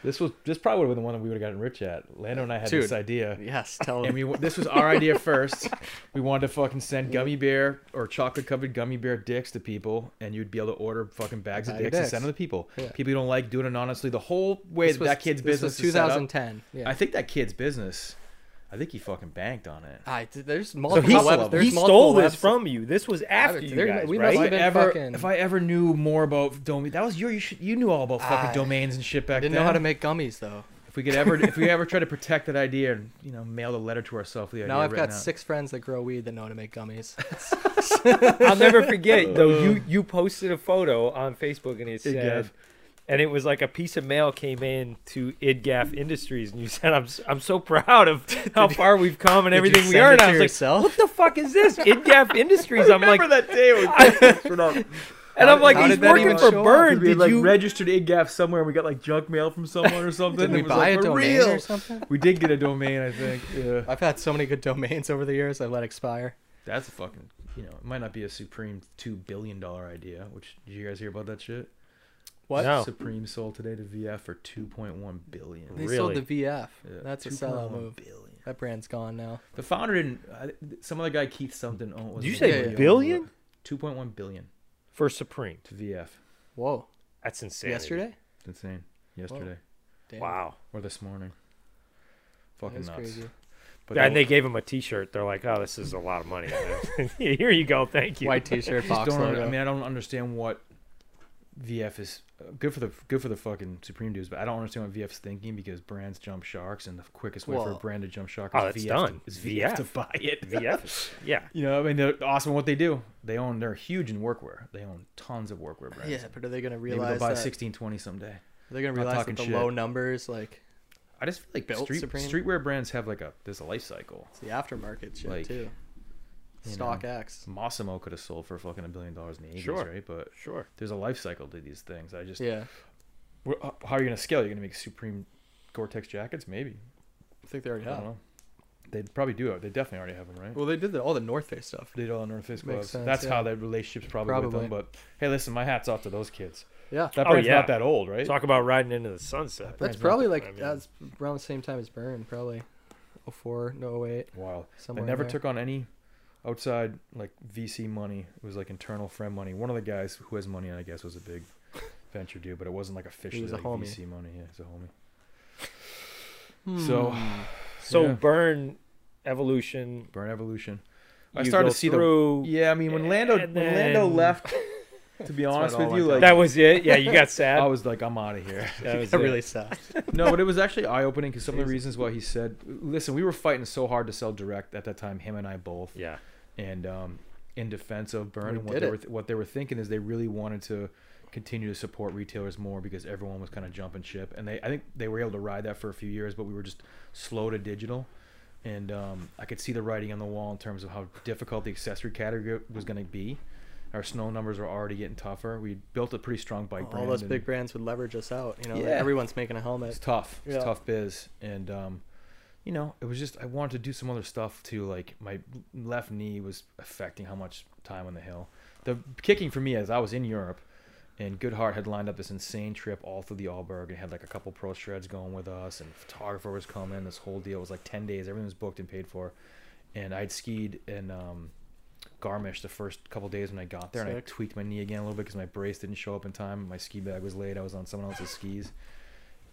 This was this probably would have been the one that we would have gotten rich at. Lando and I had Dude, this idea. Yes, tell him. And we this was our idea first. We wanted to fucking send gummy bear or chocolate covered gummy bear dicks to people, and you'd be able to order fucking bags of dicks, dicks and send them to people. Yeah. People you don't like doing it anonymously. The whole way this that, was, that kid's this business was two thousand ten. Yeah. I think that kid's business. I think he fucking banked on it. I there's multiple. So he, web, there's he multiple stole this from you. This was after you guys, we right? If I, ever, fucking... if I ever knew more about domain, that was your. You, should, you knew all about fucking I, domains and shit back then. Didn't know how to make gummies though. If we could ever, if we ever try to protect that idea and you know mail a letter to ourselves, the idea now I've got out. six friends that grow weed that know how to make gummies. I'll never forget though. You you posted a photo on Facebook and it said. It And it was like a piece of mail came in to I D G A F Industries, and you said, "I'm I'm so proud of how far we've come and everything we are." And I was yourself? like, "What the fuck is this, I D G A F Industries?" I I'm like, "Remember that day?" Was and I'm like, "He's working for Burn." Did like, you registered I D G A F somewhere? And we got like junk mail from someone or something. Did we was buy like, a domain real? or something? We did get a domain, I think. Yeah. I've had so many good domains over the years. I let expire. That's a fucking you know, it might not be a supreme two billion dollar idea. Which did you guys hear about that shit? What no. Supreme sold today to V F for two point one billion dollars. They really? sold to V F. Yeah. That's a sellout move. Billion. That brand's gone now. The founder didn't. Uh, some other guy Keith something. Oh, was Did you say billion? two point one billion dollars for Supreme to V F. Whoa, that's insane. Yesterday? It's insane. Yesterday. Wow. Or this morning. Fucking nuts. Crazy. But and they, they gave him a T-shirt. They're like, "Oh, this is a lot of money." Here you go. Thank you. White T-shirt. Fox logo. I mean, I don't understand what. V F is good for the good for the fucking Supreme dudes, but I don't understand what V F's thinking because brands jump sharks, and the quickest way well, for a brand to jump shark is oh, V F, done. To, is VF, VF to buy it. V F, yeah. You know, I mean, they're awesome what they do. They own, they're huge in workwear. They own tons of workwear brands. Yeah, but are they going to realize? Maybe they'll buy sixteen twenty someday. Are they going to realize that the shit. low numbers, like? I just feel like street, streetwear brands have like a there's a life cycle. It's the aftermarket shit like, too. Stock know, X. Massimo could have sold for fucking a billion dollars in the eighties, sure. right? But sure, there's a life cycle to these things. I just yeah. How are you gonna scale? You're gonna make Supreme Gore-Tex jackets, maybe. I think they already have. They probably do. They definitely already have them, right? Well, they did the, all the North Face stuff. They did all the North Face gloves. Sense, That's yeah. how that relationship's probably, probably with them. But hey, listen, my hat's off to those kids. Yeah, that brand's oh, yeah. not that old, right? Talk about riding into the sunset. That that's probably like I mean. that's around the same time as Bern, probably oh four, oh eight Wow, they never there. took on any outside like V C money. It was like internal friend money. One of the guys who has money, I guess, was a big venture dude, but it wasn't like officially was like V C money. Yeah, he's a homie. Hmm. So, so yeah. Bern evolution. Bern evolution. I started to see through, the yeah. I mean, when Lando then... when Lando left. To be honest with you, like that was it. Yeah, you got sad. I was like, I'm out of here. That was really sad. No, but it was actually eye-opening because some of the reasons why he said, listen, we were fighting so hard to sell direct at that time, him and I both. Yeah. And um, in defense of Bern, what they were th- what they were thinking is they really wanted to continue to support retailers more because everyone was kind of jumping ship, and they I think they were able to ride that for a few years, but we were just slow to digital. And um, I could see the writing on the wall in terms of how difficult the accessory category was going to be. Our snow numbers are already getting tougher. We built a pretty strong bike all brand. All those big brands would leverage us out. You know, yeah. everyone's making a helmet. It's tough. It's yeah. tough biz. And, um, you know, it was just I wanted to do some other stuff too. Like my left knee was affecting how much time on the hill. The kicking for me is I was in Europe, and Goodhart had lined up this insane trip all through the Arlberg and had like a couple pro shreds going with us, and photographer was coming. This whole deal was like ten days. Everything was booked and paid for. And I'd skied in um, Garmisch the first couple days when I got there. Sick. And I tweaked my knee again a little bit because my brace didn't show up in time. My ski bag was late. I was on someone else's skis,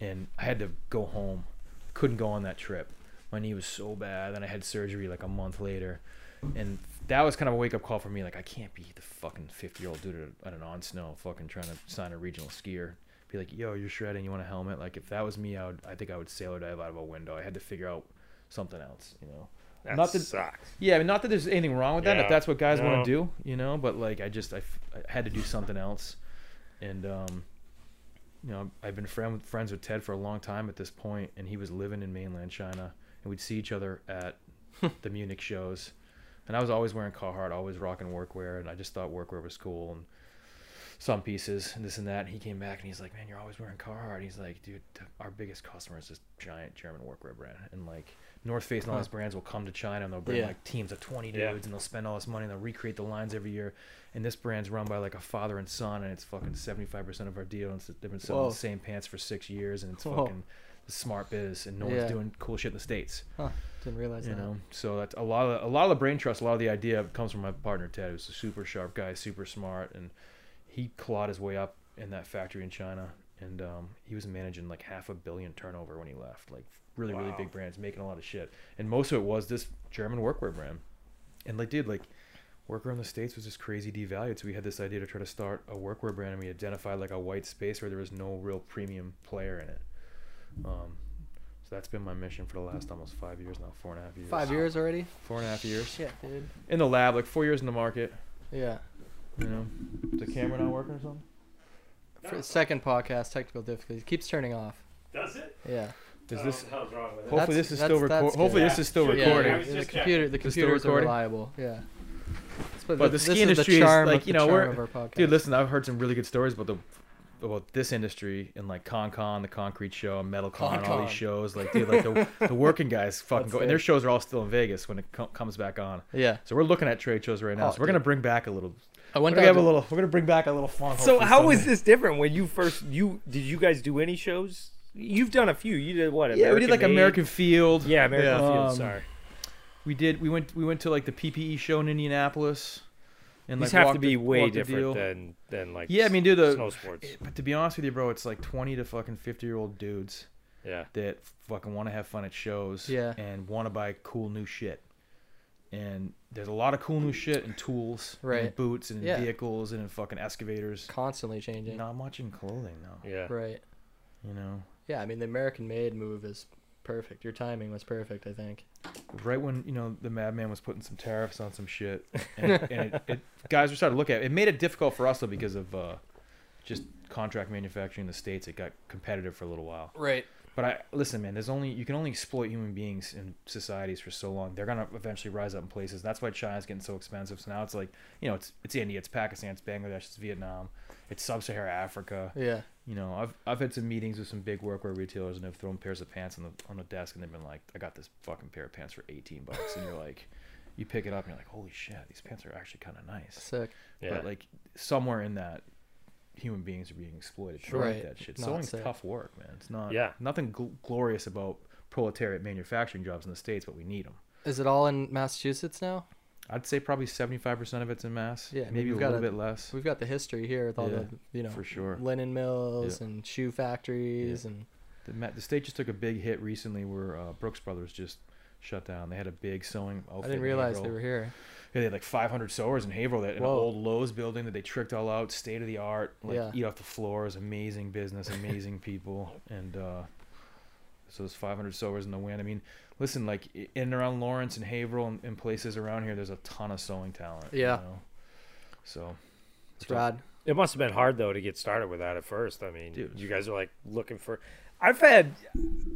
and I had to go home. Couldn't go on that trip. My knee was so bad. Then I had surgery like a month later, and that was kind of a wake up call for me. Like, I can't be the fucking fifty year old dude at an on snow fucking trying to sign a regional skier. Be like, yo, you're shredding. You want a helmet? Like, if that was me, I would. I think I would sailor dive out of a window. I had to figure out something else. You know. That not that, sucks. Yeah, I mean, not that there's anything wrong with yeah. that. If that's what guys no. want to do, you know. But like, I just I, I had to do something else, and um, you know, I've been friend with, friends with Ted for a long time at this point, and he was living in mainland China, and we'd see each other at the Munich shows, and I was always wearing Carhartt, always rocking workwear, and I just thought workwear was cool and some pieces and this and that. And he came back and he's like, "Man, you're always wearing Carhartt." And he's like, "Dude, our biggest customer is this giant German workwear brand," and like. North Face and all these brands will come to China and they'll bring yeah. like teams of twenty dudes yeah. and they'll spend all this money and they'll recreate the lines every year. And this brand's run by like a father and son, and it's fucking seventy-five percent of our deal. And they've been selling Whoa. the same pants for six years and it's Whoa. fucking smart biz, and no yeah. one's doing cool shit in the States. Huh. Didn't realize you that. You know, so that's a lot of a lot of the brain trust, a lot of the idea comes from my partner Ted, who's a super sharp guy, super smart, and he clawed his way up in that factory in China. And um, he was managing like half a billion turnover when he left. Like really, wow. really big brands making a lot of shit. And most of it was this German workwear brand. And like, dude, like workwear in the States was just crazy devalued. So we had this idea to try to start a workwear brand, and we identified like a white space where there was no real premium player in it. Um, so that's been my mission for the last almost five years now, four and a half years. Five years already? Four and a half years. Shit, dude. In the lab, like four years in the market. Yeah. You know, is the camera not working or something? For the second podcast, technical difficulties. It keeps turning off. Does it? Yeah. Is this? Wrong with it. Hopefully this is that's, still recording. Hopefully yeah. this is still yeah, recording. Yeah, yeah. The checking. computer, the computers are reliable. Yeah. But, but the, the ski industry is, the is like you know we're dude. Listen, I've heard some really good stories about the about this industry and like Con Con, the Concrete Show, Metal Con, Con all these shows. Like dude, like the, the working guys fucking go, and their shows are all still in Vegas when it co- comes back on. Yeah. So we're looking at trade shows right now. Oh, so we're dude. gonna bring back a little. I went we're gonna have to, a little. We're gonna bring back a little fun. So how is this different? When you first, you did you guys do any shows? You've done a few. You did what? American yeah, we did like Made? American Field. Yeah, American yeah. Field. Um, sorry, we did. We went. We went to like the P P E show in Indianapolis. And these like have to be the, way different than than like. Yeah, I mean, dude, the snow sports. It, but to be honest with you, bro, it's like twenty to fucking fifty year old dudes. Yeah. That fucking want to have fun at shows. Yeah. And want to buy cool new shit. And there's a lot of cool new shit and tools, right? And boots and yeah. vehicles and fucking excavators. Constantly changing. Not much in clothing, though. Yeah. Right. You know. Yeah, I mean the American Made move is perfect. Your timing was perfect, I think. Right when you know the Madman was putting some tariffs on some shit, and, and it, it, guys were starting to look at it. It made it difficult for us though because of uh, just contract manufacturing in the States. It got competitive for a little while. Right. But I listen, man. There's only you can only exploit human beings in societies for so long. They're gonna eventually rise up in places. That's why China's getting so expensive. So now it's like, you know, it's it's India, it's Pakistan, it's Bangladesh, it's Vietnam, it's Sub-Saharan Africa. Yeah. You know, I've I've had some meetings with some big workwear retailers, and they've thrown pairs of pants on the on the desk, and they've been like, I got this fucking pair of pants for eighteen bucks, and you're like, you pick it up and you're like, holy shit, these pants are actually kind of nice. Sick. Yeah. But like somewhere in that, human beings are being exploited. Sure. Right. That shit. Sewing's tough work, man. It's not. Yeah. Nothing gl- glorious about proletariat manufacturing jobs in the States, but we need them. Is it all in Massachusetts now? I'd say probably seventy-five percent of it's in Mass. Yeah, maybe a little a, bit less. We've got the history here with all yeah, the, you know, for sure, linen mills yeah. and shoe factories yeah. and. The, the state just took a big hit recently, where uh, Brooks Brothers just shut down. They had a big sewing outfit. I didn't realize they were here. Yeah, they had like five hundred sewers in Haverhill, that an old Lowe's building that they tricked all out, state of the art, like yeah. eat off the floors, amazing business, amazing people, and uh, so there's five hundred sewers in the wind. I mean, listen, like in and around Lawrence and Haverhill and, and places around here, there's a ton of sewing talent. Yeah, you know? So it's rad. It must have been hard though to get started with that at first. I mean, dude, you guys are like looking for. I've had,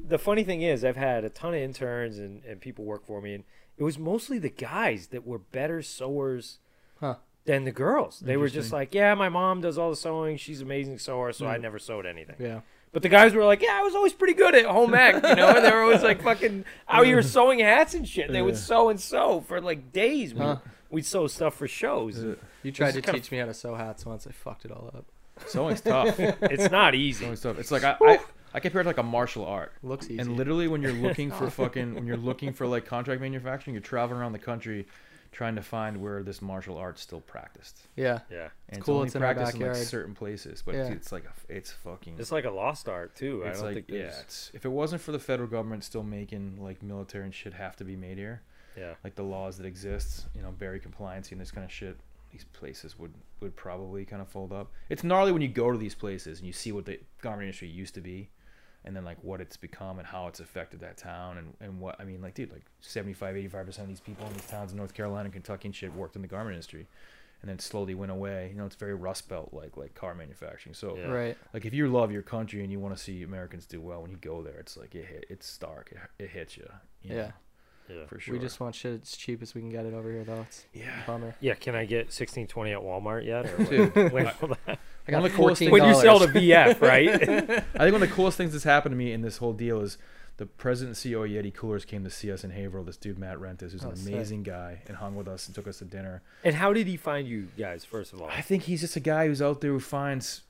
the funny thing is, I've had a ton of interns and, and people work for me, and it was mostly the guys that were better sewers huh. than the girls. They were just like, yeah, my mom does all the sewing. She's an amazing sewer, so mm. I never sewed anything. Yeah. But the guys were like, yeah, I was always pretty good at home ec, you know? And they were always like fucking out here sewing hats and shit. They yeah. would sew and sew for like days. Huh. We'd, we'd sew stuff for shows. Yeah. You tried to teach of... me how to sew hats once. I fucked it all up. Sewing's tough. It's not easy. Sewing's tough. It's like I... I I compare it to like a martial art. Looks easy. And literally when you're looking for fucking, when you're looking for like contract manufacturing, you're traveling around the country trying to find where this martial art's still practiced. Yeah. Yeah. And it's, it's cool. It's in practiced in like certain places, but yeah. it's, it's like, a, it's fucking. It's like a lost art too. It's I don't like, think there's... yeah, it's, if it wasn't for the federal government still making like military and shit have to be made here. Yeah. Like the laws that exist, you know, Berry compliancy and this kind of shit. These places would, would probably kind of fold up. It's gnarly when you go to these places and you see what the garment industry used to be, and then like what it's become and how it's affected that town and, and what I mean, like dude, like seventy-five, eighty-five percent of these people in these towns in North Carolina and Kentucky and shit worked in the garment industry, and then slowly went away. You know, it's very Rust Belt like like car manufacturing. So yeah. right, like if you love your country and you want to see Americans do well, when you go there, it's like it hit, it's stark. It, it hits you. you yeah. Know? Yeah, for sure. We just want shit as cheap as we can get it over here, though. It's yeah. bummer. Yeah, can I get sixteen twenty at Walmart yet? Or dude, wait for that. I got the coolest thing. When you sell to V F, right? I think one of the coolest things that's happened to me in this whole deal is the president and C E O of Yeti Coolers came to see us in Haverhill. This dude, Matt Rentis, who's oh, an amazing sick. guy, and hung with us and took us to dinner. And how did he find you guys, first of all? I think he's just a guy who's out there who finds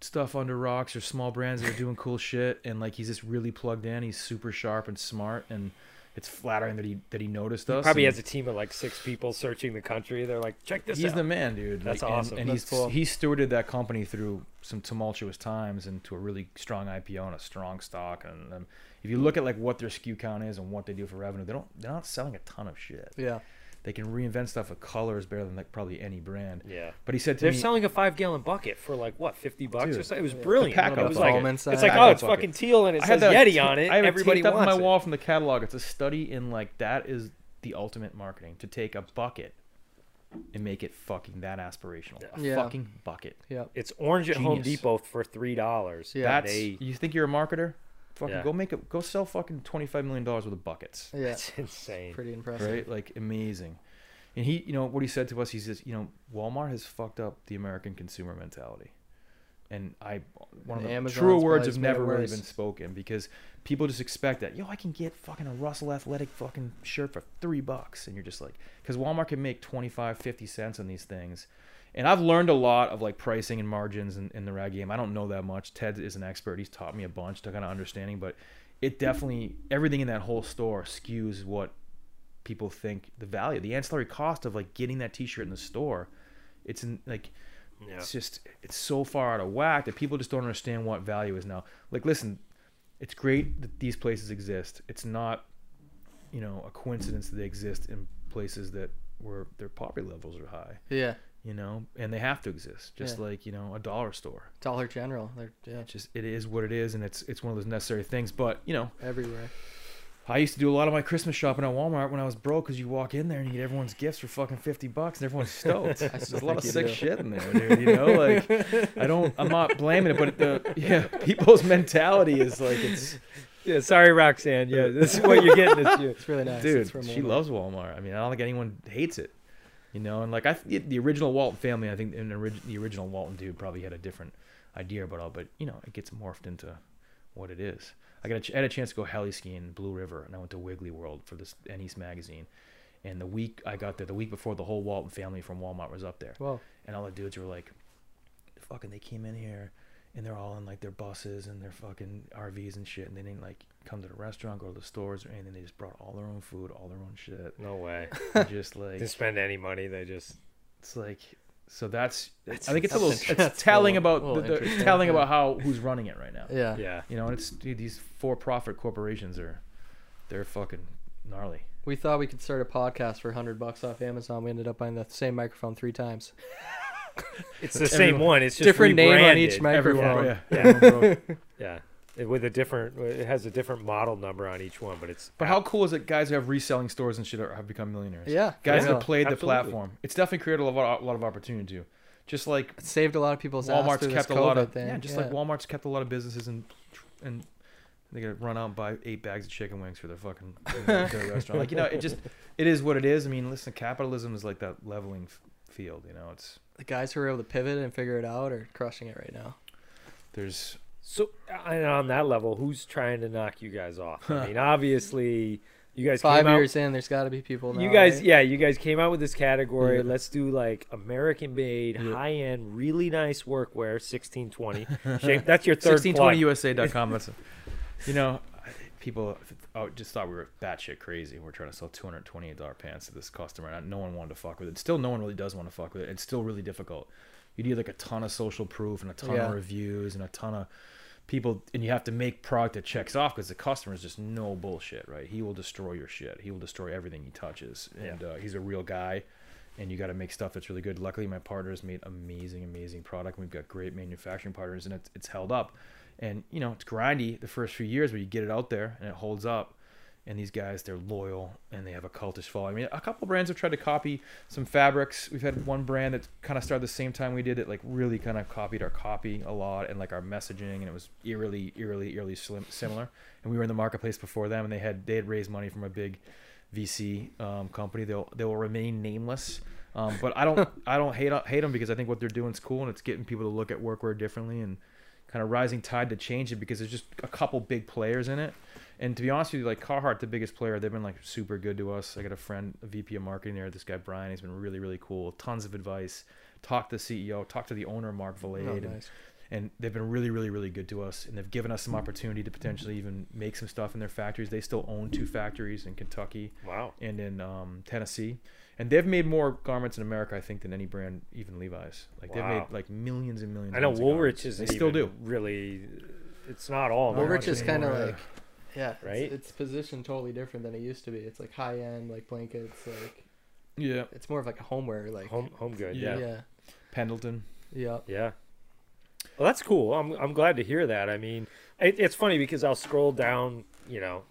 stuff under rocks or small brands that are doing cool shit. And like he's just really plugged in. He's super sharp and smart, and it's flattering that he that he noticed us. He probably and has a team of like six people searching the country. They're like, check this he's out. He's the man, dude. That's like, awesome. And, and That's he's cool. He stewarded that company through some tumultuous times and to a really strong I P O and a strong stock. And um, if you look at like what their S K U count is and what they do for revenue, they don't they're not selling a ton of shit. Yeah. They can reinvent stuff with colors better than like probably any brand. Yeah. But he said to they're me, they're selling a five gallon bucket for like what, fifty bucks dude, or something. It was yeah. brilliant. Pack it was like, it's like, oh, it's fucking teal and it I says that, Yeti on it. I have Everybody taped wants up on my it. wall from the catalog. It's a study in like, that is the ultimate marketing, to take a bucket and make it fucking that aspirational. A yeah. fucking bucket. Yeah. It's orange Genius. at Home Depot for three dollars. Yeah. That's they, you think you're a marketer? Fucking yeah. go make it. Go sell fucking twenty-five million dollars worth of buckets. Yeah. That's insane. Pretty impressive. Right? Like amazing. And he, you know, what he said to us, he says, you know, Walmart has fucked up the American consumer mentality. And I, one and of the true words have never really been spoken, because people just expect that, yo, I can get fucking a Russell Athletic fucking shirt for three bucks. And you're just like, because Walmart can make twenty-five, fifty cents on these things. And I've learned a lot of like pricing and margins in, in the rag game. I don't know that much. Ted is an expert. He's taught me a bunch to kind of understanding, but it definitely, everything in that whole store skews what people think the value, the ancillary cost of like getting that t-shirt in the store. It's in, like, yeah. it's just, it's so far out of whack that people just don't understand what value is now. Like, listen, it's great that these places exist. It's not, you know, a coincidence that they exist in places that where their poverty levels are high. Yeah. You know, and they have to exist, just yeah. like, you know, a dollar store, Dollar General. They're, yeah, it's just it is what it is, and it's it's one of those necessary things. But you know, everywhere. I used to do a lot of my Christmas shopping at Walmart when I was broke, because you walk in there and you get everyone's gifts for fucking fifty bucks, and everyone's stoked. There's a lot of sick do. shit in there, dude. You know, like I don't, I'm not blaming it, but the yeah, people's mentality is like it's Yeah, sorry, Roxanne. Yeah, this is what you're getting this year. It's really nice. Dude, from she loves Walmart. I mean, I don't think anyone hates it. You know, and like I, the original Walton family, I think in orig- the original Walton dude probably had a different idea about all, but you know, it gets morphed into what it is. I got a, had a chance to go heli skiing in Blue River, and I went to Wiggly World for this N East magazine. And the week I got there, the week before, the whole Walton family from Walmart was up there. Whoa. And all the dudes were like, fucking, they came in here, and they're all in like their buses and their fucking R Vs and shit, and they didn't like come to the restaurant, go to the stores or anything. They just brought all their own food, all their own shit. No way. And just like didn't spend any money. They just it's like so that's, that's I think it's a little it's telling a little, about little the, the, telling yeah. about how who's running it right now. Yeah, yeah. You know, and it's dude, these for-profit corporations are they're fucking gnarly. We thought we could start a podcast for a hundred bucks off Amazon. We ended up buying the same microphone three times. It's the everyone. Same one. It's just different rebranded. Name on each microphone. Yeah. Yeah. Yeah. Yeah. It, with a different, it has a different model number on each one, but it's. But how cool is it? Guys who have reselling stores and shit are, have become millionaires. Yeah. Guys yeah. who played Absolutely. The platform. It's definitely created a lot, a lot of opportunity too. Just like it saved a lot of people's. Walmart's ass kept a lot of. Thing. Yeah. Just yeah. like Walmart's kept a lot of businesses and and they gotta run out and buy eight bags of chicken wings for their fucking their restaurant. Like you know, it just it is what it is. I mean, listen, capitalism is like that leveling f- field. You know, it's. The guys who are able to pivot and figure it out are crushing it right now. There's so and on that level, who's trying to knock you guys off? I mean, obviously, you guys five came years out, in. There's got to be people. Now, you guys, right? yeah, you guys came out with this category. Mm-hmm. Let's do like American-made, yeah. high-end, really nice workwear. sixteen twenty. That's your third. sixteen twenty U S A dot com. That's a, you know, people oh, just thought we were batshit crazy. We're trying to sell two hundred twenty-eight dollars pants to this customer. And no one wanted to fuck with it. Still, no one really does want to fuck with it. It's still really difficult. You need like a ton of social proof and a ton yeah. of reviews and a ton of people. And you have to make product that checks off because the customer is just no bullshit, right? He will destroy your shit. He will destroy everything he touches. And yeah. uh, he's a real guy. And you got to make stuff that's really good. Luckily, my partners made amazing, amazing product. We've got great manufacturing partners and it's, it's held up. And, you know, it's grindy the first few years where you get it out there and it holds up. And these guys, they're loyal and they have a cultish following. I mean, a couple brands have tried to copy some fabrics. We've had one brand that kind of started the same time we did it, like really kind of copied our copy a lot and like our messaging. And it was eerily, eerily, eerily similar. And we were in the marketplace before them and they had they had raised money from a big V C um, company. They'll, they will remain nameless. Um, but I don't I don't hate, hate them because I think what they're doing is cool and it's getting people to look at workwear differently and kind of rising tide to change it because there's just a couple big players in it. And to be honest with you, like Carhartt, the biggest player, they've been like super good to us. I got a friend, a V P of marketing there, this guy Brian, he's been really, really cool. Tons of advice. Talk to the C E O, talk to the owner, Mark Valade. Oh, nice. and, and they've been really, really, really good to us. And they've given us some opportunity to potentially even make some stuff in their factories. They still own two factories in Kentucky. Wow. And in um, Tennessee. And they've made more garments in America, I think, than any brand, even Levi's. Like wow. they've made like millions and millions. I know Woolrich is. They still do. Really, it's not all. Woolrich is kind of like, yeah, right. It's, it's positioned totally different than it used to be. It's like high end, like blankets, like yeah. It's more of like a homeware, like home home good. Yeah, yeah. Pendleton. Yeah, yeah. Well, that's cool. I'm I'm glad to hear that. I mean, it, it's funny because I'll scroll down, you know.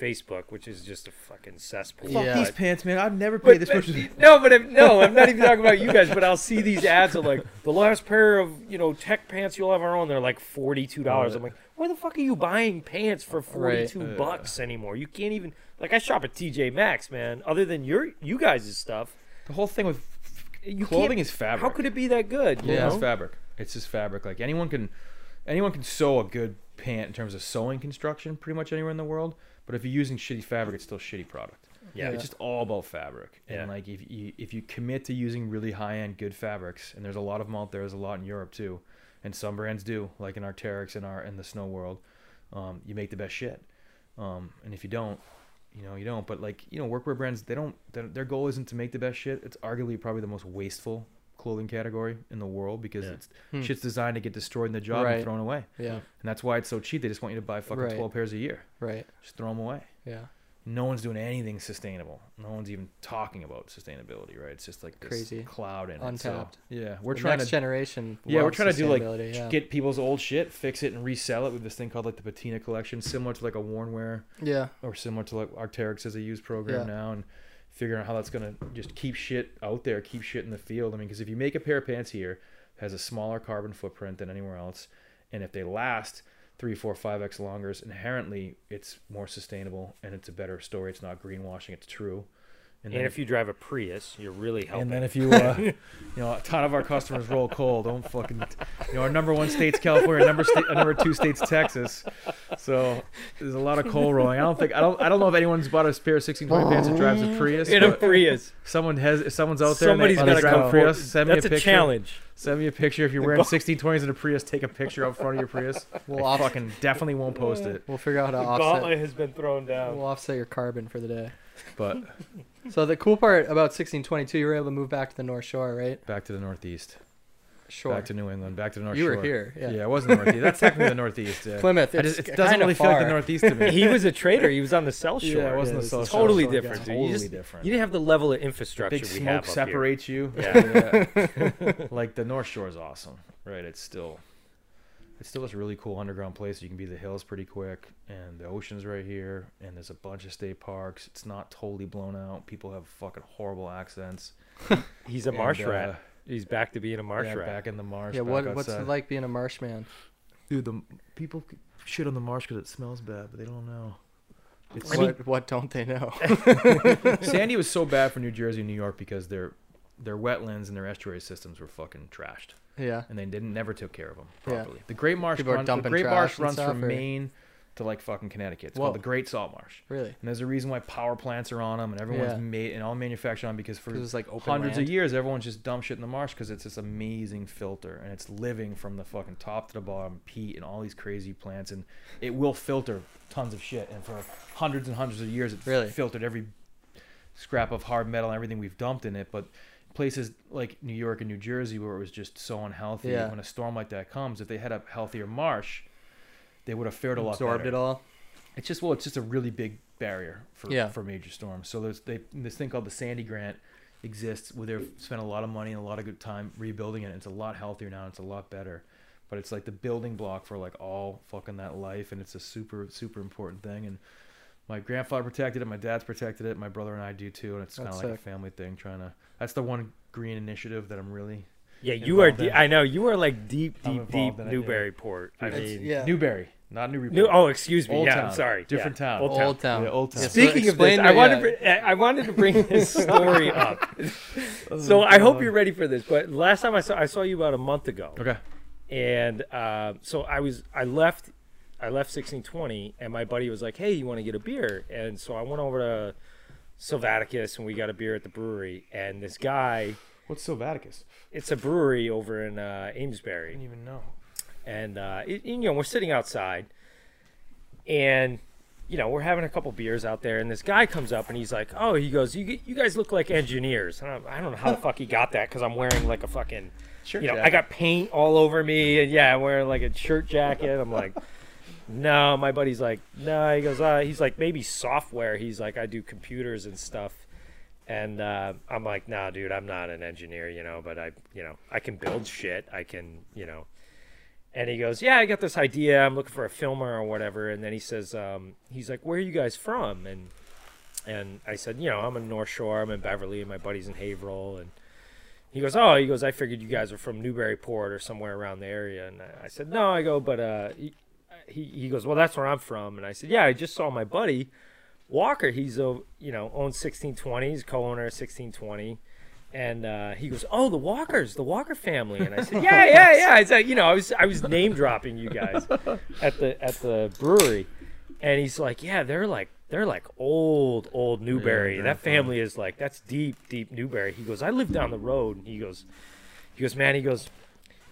Facebook, which is just a fucking cesspool. Fuck yeah. These pants, man. I've never paid but, this much. No, but I'm, no, I'm not even talking about you guys. But I'll see these ads of like the last pair of you know tech pants you'll ever own. They're like forty-two dollars. I'm like, why the fuck are you buying pants for forty-two right. bucks anymore? You can't even like I shop at T J Maxx, man. Other than your you guys' stuff, the whole thing with you clothing is fabric. How could it be that good? Yeah, you know? It's fabric. It's just fabric. Like anyone can, anyone can sew a good pant in terms of sewing construction. Pretty much anywhere in the world. But if you're using shitty fabric, it's still shitty product. Yeah, it's just all about fabric. And yeah. like if you if you commit to using really high end good fabrics, and there's a lot of them out there, there's a lot in Europe too, and some brands do, like in Arc'teryx and our in the Snow World, um, you make the best shit. Um, and if you don't, you know you don't. But like you know workwear brands, they don't. Their goal isn't to make the best shit. It's arguably probably the most wasteful clothing category in the world because yeah. it's hmm. shit's designed to get destroyed in the job right. and thrown away. Yeah. And that's why it's so cheap. They just want you to buy fucking right. twelve pairs a year. Right. Just throw them away. Yeah. No one's doing anything sustainable. No one's even talking about sustainability, right? It's just like this crazy cloud in untapped. It. So, yeah. We're the trying next to generation. Yeah, we're trying to do like yeah. get people's old shit, fix it and resell it with this thing called like the Patina collection, similar to like a wornwear. Yeah. Or similar to like Arc'teryx as a used program yeah. now and figuring out how that's going to just keep shit out there, keep shit in the field. I mean, because if you make a pair of pants here, it has a smaller carbon footprint than anywhere else. And if they last, three, four, five X longers, inherently it's more sustainable and it's a better story. It's not greenwashing. It's true. And, and then, if you drive a Prius, you're really helping. And then if you, uh, you know, a ton of our customers roll coal. Don't fucking, you know, our number one state's California, number sta number two state's Texas. So there's a lot of coal rolling. I don't think I don't I don't know if anyone's bought a pair of sixteen twenty pants that drives a Prius. In a Prius, someone has if someone's out there. Somebody's got a Prius. Send That's me a, a picture. Challenge. Send me a picture if you're wearing sixteen twenties in a Prius. Take a picture out front of your Prius. We'll I fucking definitely won't post it. We'll figure out how to the offset. Gauntlet has been thrown down. We'll offset your carbon for the day. But so the cool part about sixteen twenty-two, you were able to move back to the North Shore, right? Back to the Northeast. Sure. Back to New England. Back to the North Shore. You were Shore. Here. Yeah. Yeah, I was in the Northeast. That's technically the Northeast. Yeah. Plymouth. It's just, it doesn't kind of really far. Feel like the Northeast to me. He was a trader. He was on the South Shore. Yeah, I was yeah, on the South Shore. Totally Shore different. Guy. Totally you just, different. You didn't have the level of infrastructure. The big we smoke have separates here. You. Yeah. Yeah. Like the North Shore is awesome, right? It's still, it's still this really cool underground place. You can be the hills pretty quick, and the ocean's right here, and there's a bunch of state parks. It's not totally blown out. People have fucking horrible accents. He's a and, marsh rat. Uh, He's back to being a marsh yeah, rat. Back in the marsh. Yeah, what, what's it like being a marsh man? Dude, the people shit on the marsh because it smells bad, but they don't know. It's what, like, what don't they know? Sandy was so bad for New Jersey and New York because their their wetlands and their estuary systems were fucking trashed. Yeah, and they didn't never took care of them properly. Yeah. The Great Marsh runs, the Great Marsh runs from or... Maine to like fucking Connecticut. It's Whoa. Called the Great Salt Marsh. Really? And there's a reason why power plants are on them, and everyone's yeah. made and all manufactured on because for it's like open hundreds land. Of years, everyone's just dumb shit in the marsh because it's this amazing filter, and it's living from the fucking top to the bottom, peat and all these crazy plants, and it will filter tons of shit. And for hundreds and hundreds of years, it really filtered every scrap of hard metal and everything we've dumped in it, but. Places like New York and New Jersey where it was just so unhealthy. Yeah. When a storm like that comes, if they had a healthier marsh, they would have fared a lot better. Absorbed it all. It's just well, it's just a really big barrier for yeah. for major storms. So there's they, this thing called the Sandy Grant exists where they've spent a lot of money and a lot of good time rebuilding it. It's a lot healthier now. And it's a lot better, but it's like the building block for like all fucking that life, and it's a super super important thing. And my grandfather protected it. My dad's protected it. My brother and I do too. And it's kind of like a family thing trying to, that's the one green initiative that I'm really. Yeah. You are. In. I know you are like deep, deep, deep Newburyport. I mean, yeah. Newbury, not Newburyport. New, oh, excuse me. Old yeah. Town. I'm sorry. Different yeah. town. Old town. Old town. Yeah, old town. Speaking so of this, I wanted, yeah. I wanted to bring this story up. So I hope you're ready for this, but last time I saw, I saw you about a month ago. Okay. And, uh, so I was, I left I left sixteen twenty, and my buddy was like, hey, you want to get a beer? And so I went over to Silvaticus, and we got a beer at the brewery. And this guy... What's Silvaticus? It's a brewery over in uh, Amesbury. I didn't even know. And, uh, it, you know, we're sitting outside, and, you know, we're having a couple beers out there, and this guy comes up, and he's like, oh, he goes, you you guys look like engineers. And I, I don't know how the fuck he got that, because I'm wearing, like, a fucking... Shirt you know, jacket. I got paint all over me, and, yeah, I'm wearing, like, a shirt jacket. I'm like... No, my buddy's like, no, he goes, uh, he's like, maybe software. He's like, I do computers and stuff. And uh, I'm like, nah, dude, I'm not an engineer, you know, but I, you know, I can build shit. I can, you know. And he goes, yeah, I got this idea. I'm looking for a filmer or whatever. And then he says, um, he's like, where are you guys from? And and I said, you know, I'm in North Shore. I'm in Beverly. And my buddy's in Haverhill. And he goes, oh, he goes, I figured you guys were from Newburyport or somewhere around the area. And I said, no, I go, but... Uh, he, He, he goes, well, that's where I'm from. And I said, yeah, I just saw my buddy Walker. He's, a, you know, owns sixteen twenty. He's co-owner of sixteen twenty. And uh, he goes, oh, the Walkers, the Walker family. And I said, yeah, yeah, yeah. I said, you know, I was I was name dropping you guys at the at the brewery. And he's like, yeah, they're like they're like old, old Newbury. Yeah, that family is like, that's deep, deep Newbury. He goes, I live down the road. And he goes, he goes, man, he goes,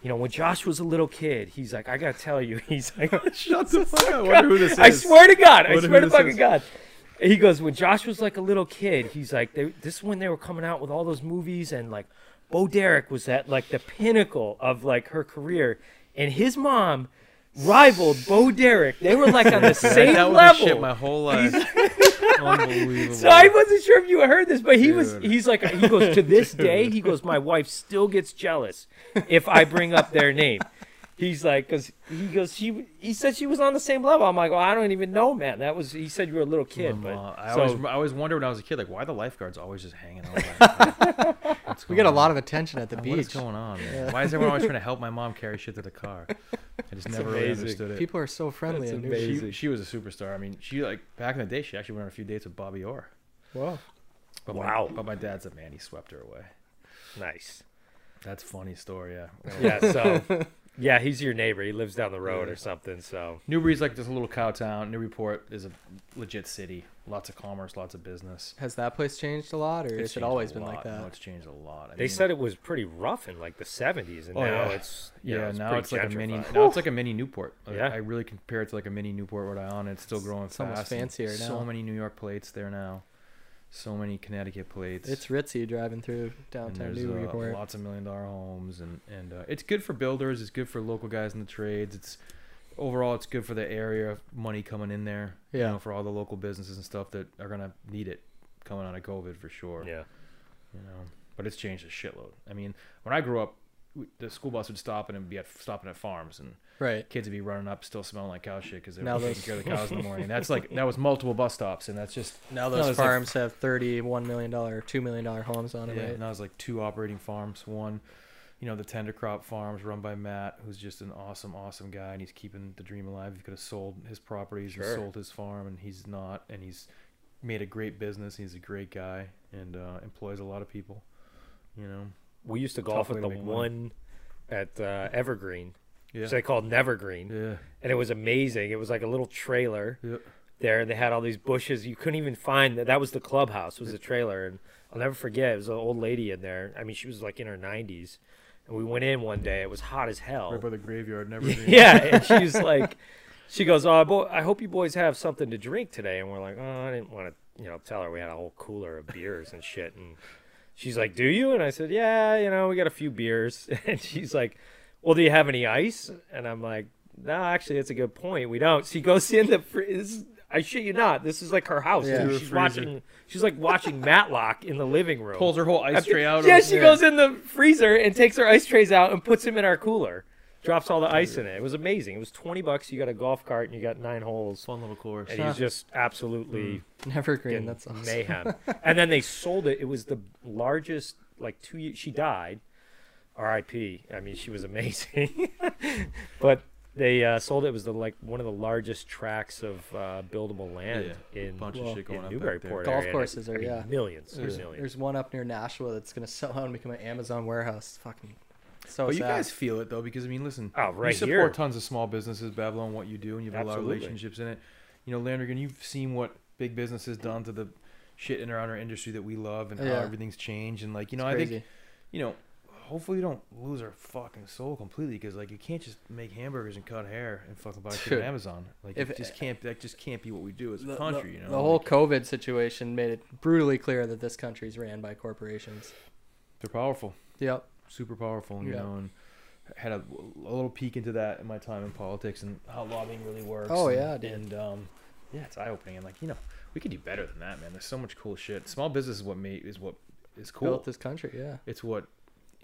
you know, when Josh was a little kid, he's like, I gotta tell you, he's like, shut the fuck up. I wonder who this is. I swear to God, I swear to fucking God. And he goes, when Josh was like a little kid, he's like, they, this is when they were coming out with all those movies, and like, Bo Derek was at like the pinnacle of like her career, and his mom rivaled Bo Derek. They were like on the same that level. Shit my whole life. Unbelievable. So I wasn't sure if you heard this, but he Dude. was he's like he goes to this Dude. day, he goes, my wife still gets jealous if I bring up their name. He's like, because he goes, she he said she was on the same level. I'm like, well, I don't even know, man. That was he said you were a little kid. But I so, always I always wondered when I was a kid, like, why the lifeguards always just hanging out? Like, we get a lot of attention at the beach. What's going on, man? Yeah. Why is everyone always trying to help my mom carry shit to the car? I just never really understood it. People are so friendly. And she, she was a superstar. I mean, she like back in the day, she actually went on a few dates with Bobby Orr. Wow. But wow. My, but my dad said, man, he swept her away. Nice. That's a funny story, yeah. Yeah, so, yeah, he's your neighbor. He lives down the road yeah. or something, so. Newbury's like just a little cow town. Newburyport is a legit city. Lots of commerce, lots of business. Has that place changed a lot, or has it always been like that? No, it's changed a lot. I they mean, said it was pretty rough in like the seventies, and oh, now yeah. it's yeah. Know, it's now it's like a mini. Whew. Now it's like a mini Newport. Like, yeah, I really compare it to like a mini Newport, Rhode Island. It's still growing it's fast. Almost fancier now. So many New York plates there now. So many Connecticut plates. It's ritzy driving through downtown Newburyport. Uh, lots of million dollar homes, and and uh, it's good for builders. It's good for local guys in the trades. It's overall, it's good for the area, money coming in there. Yeah. You know, for all the local businesses and stuff that are going to need it coming out of COVID for sure. Yeah. You know, but it's changed a shitload. I mean, when I grew up, the school bus would stop and it'd be at, stopping at farms, and right. kids would be running up still smelling like cow shit because they were taking care of the cows in the morning. That's like, that was multiple bus stops, and that's just... Now those, those farms like, have thirty-one million dollars, two million dollars homes on it. Yeah, right? And I was like two operating farms, one... You know, the Tender Crop Farms run by Matt, who's just an awesome, awesome guy, and he's keeping the dream alive. He could have sold his properties sure. and sold his farm, and he's not. And he's made a great business. He's a great guy and uh, employs a lot of people. You know, we used to golf with the one at uh, Evergreen, yeah. which they called Nevergreen, yeah. and it was amazing. It was like a little trailer yep. there, and they had all these bushes. You couldn't even find that. That was the clubhouse. Was the trailer, and I'll never forget. It was an old lady in there. I mean, she was like in her nineties. And we went in one day. It was hot as hell. Right by the graveyard. Never been. Yeah, and she's like, she goes, oh, boy, I hope you boys have something to drink today. And we're like, oh, I didn't want to, you know, tell her we had a whole cooler of beers and shit. And she's like, do you? And I said, yeah, you know, we got a few beers. And she's like, well, do you have any ice? And I'm like, no, actually, that's a good point. We don't. She goes in the fridge. I shit you not. This is like her house. Yeah, she's freezer. watching. She's like watching Matlock in the living room. Pulls her whole ice tray out. Yeah, she yeah. goes in the freezer and takes her ice trays out and puts them in our cooler. Drops all the ice in it. It was amazing. It was twenty bucks. You got a golf cart and you got nine holes. Fun little course. And he's just absolutely mm. Evergreen. That's awesome. Mayhem. And then they sold it. It was the largest. Like two years. She died. R I P I mean, she was amazing. But. They uh, sold it. It was the, like one of the largest tracts of uh, buildable land yeah, in, bunch well, of shit going in Newburyport. Golf courses are, I mean, yeah. Millions. There's, millions. There's one up near Nashua that's going to sell out and become an Amazon warehouse. It's fucking so but sad. You guys feel it, though, because, I mean, listen, oh, right you support here. tons of small businesses, Babylon, what you do, and you have Absolutely. a lot of relationships in it. You know, Landrigan, you've seen what big business has done to the shit in around our industry that we love and yeah. how everything's changed. And, like, you know, it's I crazy. think, you know, hopefully you don't lose our fucking soul completely, because like you can't just make hamburgers and cut hair and fucking buy shit on Amazon. Like if, it just can't. That just can't be what we do as a the, country. The, you know, the whole like, COVID situation made it brutally clear that this country's ran by corporations. They're powerful. Yep. Super powerful. You yep. know, and had a, a little peek into that in my time in politics and how lobbying really works. Oh and, yeah, dude. And um, yeah, it's eye opening. And like you know, we could do better than that, man. There's so much cool shit. Small business is what made is what is cool. Built this country. Yeah. It's what.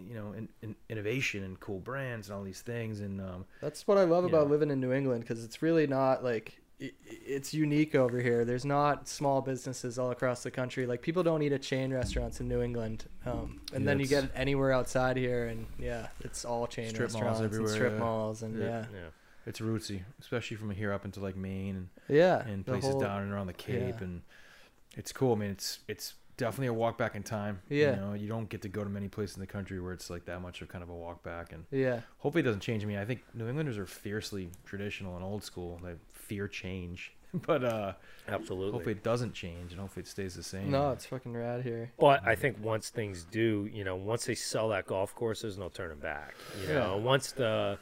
you know, in, in innovation and cool brands and all these things. And um, that's what I love about know. living in New England, because it's really not like it, it's unique over here. There's not small businesses all across the country. Like people don't eat at chain restaurants in New England. Um, and yeah, then you get it anywhere outside here and yeah, it's all chain strip restaurants malls everywhere, and strip yeah. malls. And yeah. yeah. yeah. It's rootsy, especially from here up into like Maine and, yeah, and places whole, down and around the Cape. Yeah. And it's cool. I mean, it's, it's, definitely a walk back in time. Yeah, you know, you don't get to go to many places in the country where it's like that much of kind of a walk back. And yeah, hopefully it doesn't change. I mean, I think New Englanders are fiercely traditional and old school. They fear change, but uh, absolutely. Hopefully it doesn't change, and hopefully it stays the same. No, it's fucking rad here. But I think once things do, you know, once they sell that golf course, there's no turning back. You know, yeah. once the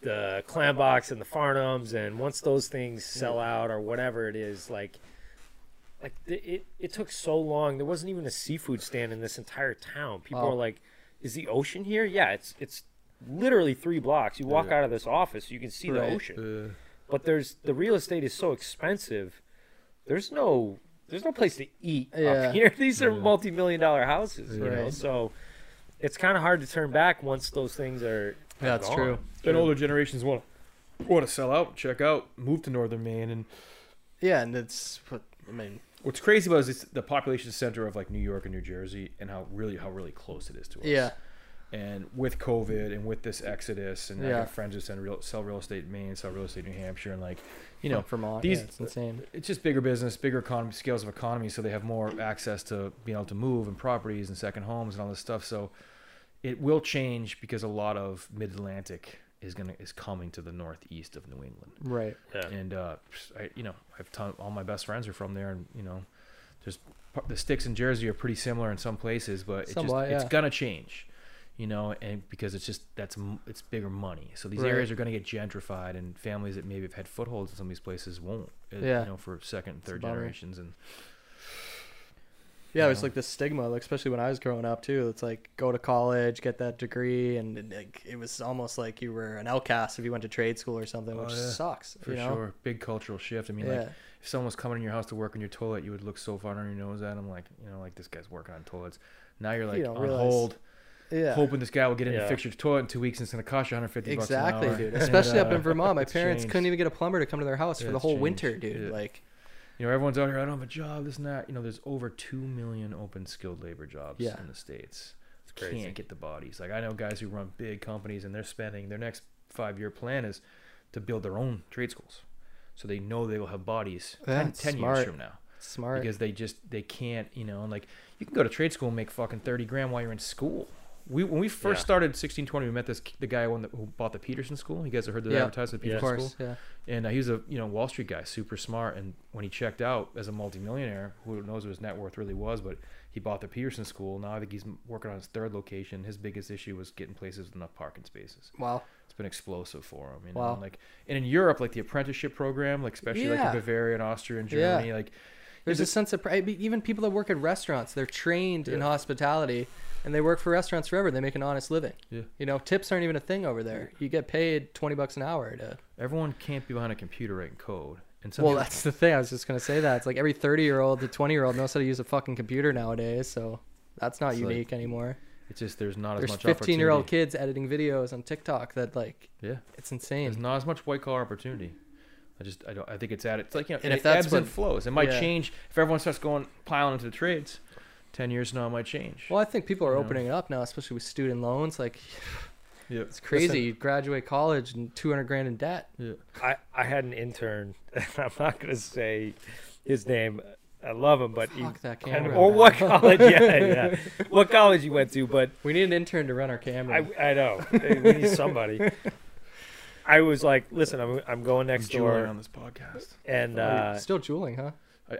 the Clambox and the Farnhams, and once those things sell out or whatever it is, like. Like it, it took so long. There wasn't even a seafood stand in this entire town. People oh. are like, "Is the ocean here?" Yeah, it's it's literally three blocks. You walk yeah. out of this office, you can see right. the ocean. Uh, but there's the real estate is so expensive. There's no there's no place to eat yeah. up here. These are yeah. multi-million dollar houses, yeah. you know. So it's kind of hard to turn back once those things are. That's gone. true. Then older generations want want to sell out, check out, move to northern Maine, and yeah, and that's what I mean. What's crazy about it is it's the population center of like New York and New Jersey, and how really how really close it is to us. Yeah, And with COVID and with this exodus, and yeah. I got friends who send real, sell real estate in Maine, sell real estate in New Hampshire, and like, you know, Vermont, these, yeah, it's insane. It's just bigger business, bigger economy, scales of economy, so they have more access to being able to move and properties and second homes and all this stuff. So it will change because a lot of Mid-Atlantic is gonna is coming to the northeast of New England. Right. Yeah. And uh, I, you know, I've ton, all my best friends are from there, and you know, there's the sticks in Jersey are pretty similar in some places, but it's Somewhat, just, yeah. it's gonna change. You know, and because it's just that's it's bigger money, so these right. areas are going to get gentrified, and families that maybe have had footholds in some of these places won't. Yeah. You know, for second and third generations, and yeah, there's like this stigma, like especially when I was growing up too. It's like go to college, get that degree, and it, like it was almost like you were an outcast if you went to trade school or something, which oh, yeah. sucks. For you know? Sure, big cultural shift. I mean, yeah. like if someone was coming in your house to work on your toilet, you would look so far under your nose at them, like you know, like this guy's working on toilets. Now you're like you on realize. hold. Yeah. Hoping this guy will get in yeah. and fix your toilet in two weeks and it's going to cost you one hundred fifty exactly, bucks an hour. Dude. Especially and, uh, up in Vermont. My parents changed. couldn't even get a plumber to come to their house yeah, for the whole changed. winter, dude. Yeah. Like, you know, everyone's out here, I don't have a job, this and that. You know, there's over two million open skilled labor jobs yeah. in the States. It's crazy. Can't get the bodies. Like, I know guys who run big companies and they're spending, their next five-year plan is to build their own trade schools. So they know they will have bodies ten, ten years from now. Smart. Because they just, they can't, you know, and like, you can go to trade school and make fucking thirty grand while you're in school. We when we first yeah. started sixteen twenty, we met this the guy who bought the Peterson School. You guys have heard the yeah. advertisement, the Peterson yeah, of course, School, yeah. And uh, he was a you know Wall Street guy, super smart. And when he checked out as a multimillionaire, who knows what his net worth really was, but he bought the Peterson School. Now I think he's working on his third location. His biggest issue was getting places with enough parking spaces. Wow, it's been explosive for him. You know, wow. and like and in Europe, like the apprenticeship program, like especially yeah. like in Bavaria and Austria and Germany, yeah. like there's a sense of even people that work at restaurants, they're trained yeah. in hospitality. And they work for restaurants forever. They make an honest living. Yeah. You know, tips aren't even a thing over there. You get paid twenty bucks an hour to... Everyone can't be behind a computer writing code. And well, that's the thing. I was just going to say that. It's like every thirty-year-old to twenty-year-old knows how to use a fucking computer nowadays. So that's not it's unique like, anymore. It's just there's not there's as much opportunity. There's fifteen-year-old kids editing videos on TikTok that like... Yeah. It's insane. There's not as much white-collar opportunity. I just... I don't... I think it's at... It's like, you know, and it if that's ebbs what, and flows. It might yeah. change if everyone starts going... Piling into the trades... Ten years from now, it might change. Well, I think people are you opening know? It up now, especially with student loans. Like, yep. it's crazy. Listen, you graduate college and two hundred grand in debt. Yeah. I I had an intern, and I'm not gonna say his name. I love him, but fuck he, that camera. Or what college? Yeah, yeah. What college you went to? But we need an intern to run our camera. I, I know. We need somebody. I was like, listen, I'm I'm going next I'm door on this podcast, and uh, still jeweling, huh?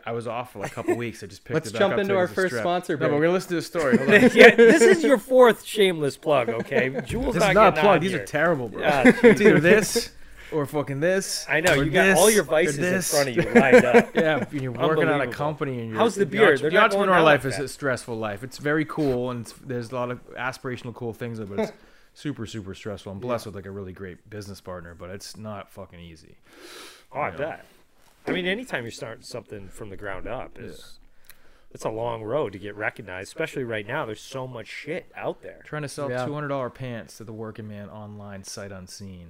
I was off for like a couple weeks. I just picked Let's it back jump up into our first sponsor. No, but we're going to listen to the story. Hold on. yeah, this is your fourth shameless plug, okay? Jewel's this not is not a plug. These here. Are terrible, bro. Uh, it's either this or fucking this. I know. You this, got all your vices in front of you lined up. Yeah, and you're working on a company. And you're, how's the beard? The entrepreneur life like is a stressful life. It's very cool, and it's, there's a lot of aspirational cool things, but it's super, super stressful. I'm blessed yeah. with like a really great business partner, but it's not fucking easy. Oh, I know? bet. I mean, anytime you're starting something from the ground up, is yeah. it's a long road to get recognized, especially right now. There's so much shit out there. Trying to sell yeah. two hundred dollar pants to the working man online sight unseen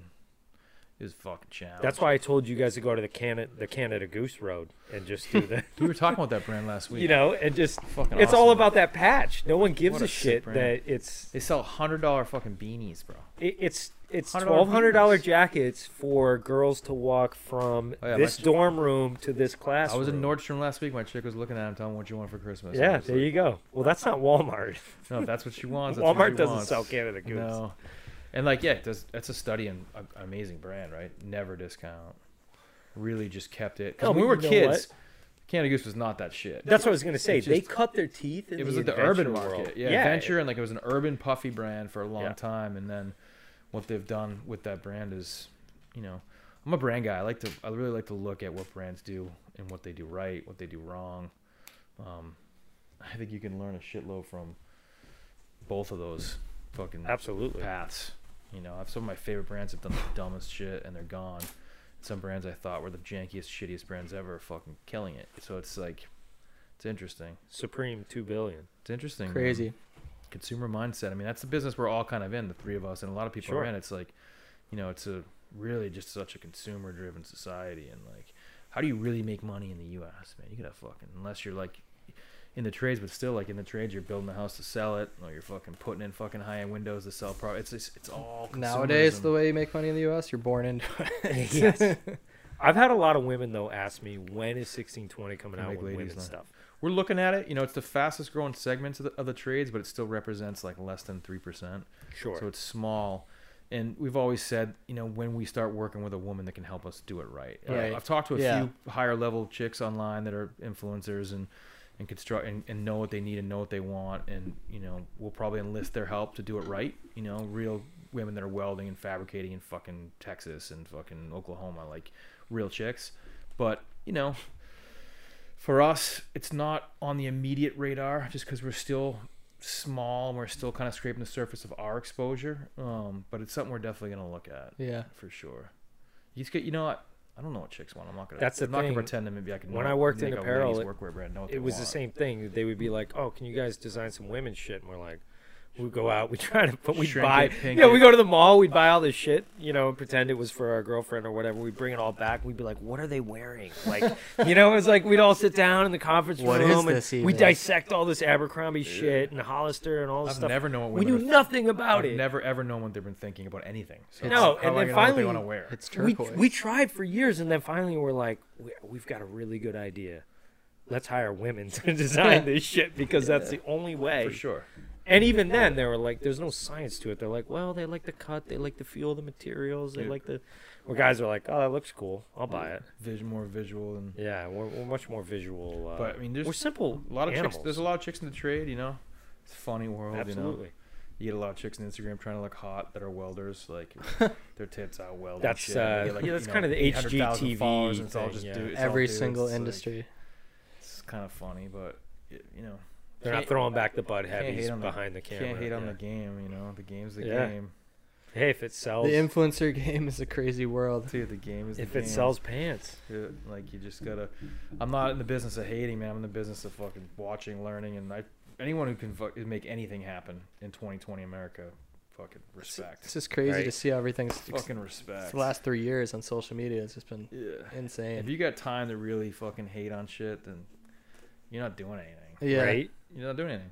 is fucking challenging. That's why I told you guys to go to the Canada, the Canada Goose Road and just do that. We were talking about that brand last week. You know, and just, fucking it's awesome, all about man. That patch. No one gives what a, a shit brand. That it's... They sell one hundred dollar fucking beanies, bro. It, it's... It's twelve hundred dollar jackets for girls to walk from oh, yeah, this dorm room to this classroom. I was in Nordstrom last week. My chick was looking at him, telling him what you want for Christmas. Yeah, there like, you go. Well, that's not Walmart. No, if that's what she wants. That's Walmart what she doesn't wants. Sell Canada Goose. No. And like, yeah, that's a study in an amazing brand, right? Never discount. Really just kept it. Because no, when we were kids, what? Canada Goose was not that shit. That's what I was going to say. Just, they cut their teeth in It was the like the urban world. Market. Yeah, yeah, Adventure. And like it was an urban puffy brand for a long yeah. time. And then... what they've done with that brand is, you know, I'm a brand guy. I like to, I really like to look at what brands do and what they do right, what they do wrong. Um, I think you can learn a shitload from both of those fucking absolutely paths. You know, I've some of my favorite brands have done the dumbest shit and they're gone. Some brands I thought were the jankiest, shittiest brands ever, are fucking killing it. So it's like, it's interesting. Supreme two billion. It's interesting. Crazy. Man. Consumer mindset. I mean, that's the business we're all kind of in, the three of us, and a lot of people sure. are in. It's like, you know, it's a really just such a consumer-driven society, and like, how do you really make money in the U S, man? You gotta fucking unless you're like, in the trades, but still, like, in the trades, you're building a house to sell it, or you're fucking putting in fucking high-end windows to sell products. It's, it's, it's all consumerism. Nowadays, the way you make money in the U S, you're born into it. Yes. I've had a lot of women, though, ask me, when is sixteen twenty coming out with women's line. Stuff? We're looking at it. You know, it's the fastest-growing segments of the, of the trades, but it still represents, like, less than three percent. Sure. So it's small. And we've always said, you know, when we start working with a woman that can help us do it right. right. Uh, I've talked to a yeah. few higher-level chicks online that are influencers and and construct and, and know what they need and know what they want, and, you know, we'll probably enlist their help to do it right. You know, real women that are welding and fabricating in fucking Texas and fucking Oklahoma, like real chicks. But, you know, for us, it's not on the immediate radar just because we're still small and we're still kind of scraping the surface of our exposure. Um, but it's something we're definitely going to look at. Yeah, for sure. You just get, you know what? I don't know what chicks want. I'm not gonna. That's the I'm thing. Not gonna pretend that maybe I can. When know, I worked in apparel, it, it was want. the same thing. They would be like, "Oh, can you guys design some women's shit?" And we're like, we go out, we try to, but we buy. It, yeah, you know, we go to the mall, we'd buy all this shit, you know, and pretend it was for our girlfriend or whatever. We bring it all back. We'd be like, "What are they wearing?" Like, you know, it was like we'd all sit down in the conference room. What is this even? We dissect all this Abercrombie yeah. shit and Hollister and all this I've stuff. Never known what we knew nothing about I've it. Never ever known what they've been thinking about anything. So no, and then finally, what they wear. It's turquoise. We, we tried for years, and then finally, we're like, we, we've got a really good idea. Let's hire women to design this shit because yeah. that's the only way. For sure. And even then, they were like, there's no science to it. They're like, well, they like the cut. They like the feel of the materials. They Dude. like the... Where guys are like, oh, that looks cool. I'll buy it. Vision, more visual. and Yeah, we're, we're much more visual. Uh, but, I mean, there's we're simple a lot of animals. Chicks. There's a lot of chicks in the trade, you know? It's a funny world, Absolutely. you know? You get a lot of chicks on Instagram trying to look hot that are welders. Like, their tits out welding that's, shit. Uh, like, yeah, that's kind know, of the H G T V followers thing, and it's all just yeah. dudes. Every all single dudes. industry. Like, it's kind of funny, but, it, you know... They're not throwing back the butt heavies behind the, the camera. Can't hate yeah. on the game, you know. The game's the yeah. game. Hey, if it sells... The influencer game is a crazy world. Dude, the game is the if game. If it sells pants. Dude, like, you just gotta... I'm not in the business of hating, man. I'm in the business of fucking watching, learning, and I, anyone who can fuck, make anything happen in twenty twenty America, fucking respect. It's, it's just crazy right? to see how everything's... Fucking respect. The last three years on social media, it's just been yeah. insane. If you got time to really fucking hate on shit, then you're not doing anything. Yeah. Right? You're not doing anything.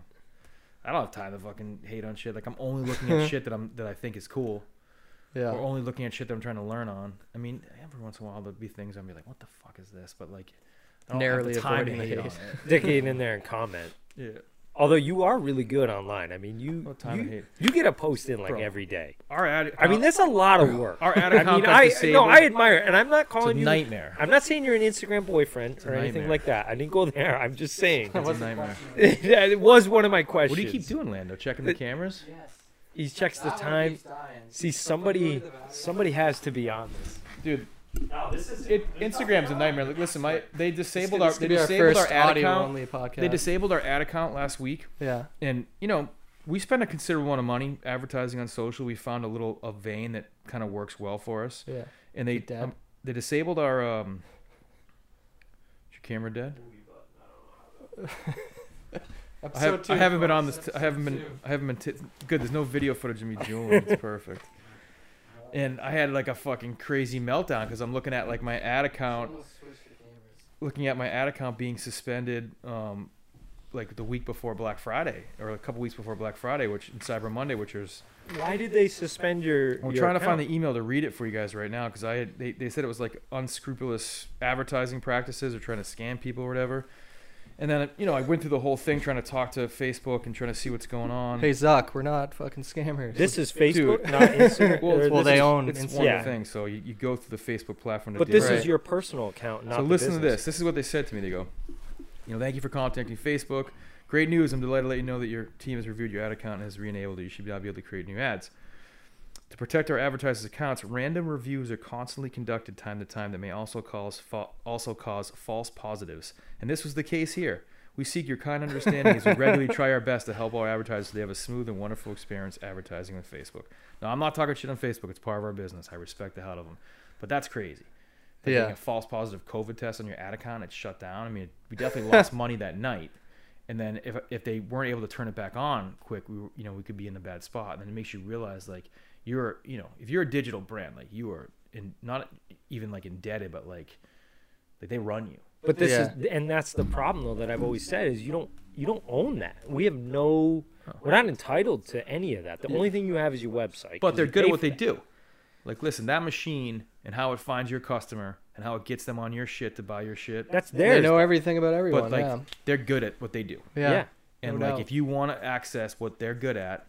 I don't have time to fucking hate on shit. Like, I'm only looking at shit that I'm that I think is cool. Yeah. Or only looking at shit that I'm trying to learn on. I mean, every once in a while there'll be things I'll be like, what the fuck is this? But like, I don't narrowly have the time to hate on it. Dick ain't in there and comment. Yeah. Although you are really good online. I mean, you time you, you get a post in like Bro. every day. Our ad, I mean, that's a lot of work. Our ad I mean, I, no, I admire it. And I'm not calling you. It's a you, nightmare. I'm not saying you're an Instagram boyfriend it's or anything like that. I didn't go there. I'm just saying. It's a nightmare. It, it was one of my questions. What do you keep doing, Lando? Checking the cameras? Yes. He checks the time. See, somebody somebody has to be on this. Dude. No, this is it, Instagram's a nightmare. Like, listen, my they disabled our they disabled our, our ad account. Only podcast. They disabled our ad account last week. Yeah, and you know we spend a considerable amount of money advertising on social. We found a little a vein that kind of works well for us. Yeah, and they um, they disabled our. Um, is your camera dead? I, have, I haven't been on this. T I haven't been. I haven't been. T good. There's no video footage of me dueling. It's perfect. And I had like a fucking crazy meltdown because I'm looking at like my ad account, looking at my ad account being suspended, um, like the week before Black Friday or a couple weeks before Black Friday, which and Cyber Monday, which is. Why did they suspend your? I'm your trying account? to find the email to read it for you guys right now because I had, they they said it was like unscrupulous advertising practices or trying to scam people or whatever. And then, you know, I went through the whole thing trying to talk to Facebook and trying to see what's going on. Hey, Zuck, we're not fucking scammers. This is Facebook, Dude. not Instagram. Well, well they is, own it's Instagram. one yeah. thing, so you, you go through the Facebook platform. To but this right. is your personal account, not So listen business. to this. This is what they said to me. They go, you know, thank you for contacting Facebook. Great news. I'm delighted to let you know that your team has reviewed your ad account and has re-enabled it. You should now be able to create new ads. To protect our advertisers' accounts, random reviews are constantly conducted time to time that may also cause, also cause false positives. And this was the case here. We seek your kind understanding as we regularly try our best to help our advertisers. They have a smooth and wonderful experience advertising on Facebook. Now, I'm not talking shit on Facebook. It's part of our business. I respect the hell out of them. But that's crazy. That yeah. being a false positive COVID test on your ad account, it's shut down. I mean, we definitely lost money that night. And then if, if they weren't able to turn it back on quick, we, you know, we could be in a bad spot. And then it makes you realize, like, you're, you know, if you're a digital brand, like you are in, not even like indebted, but like, like they run you. But this yeah. is, and that's the problem though that I've always said is you don't you don't own that. We have no, we're not entitled to any of that. The yeah. only thing you have is your website. But they're good at what they that. do. Like, listen, that machine and how it finds your customer and how it gets them on your shit to buy your shit. That's theirs. They know everything about everyone. But like, yeah. they're good at what they do. Yeah. yeah. And no like, doubt. if you want to access what they're good at,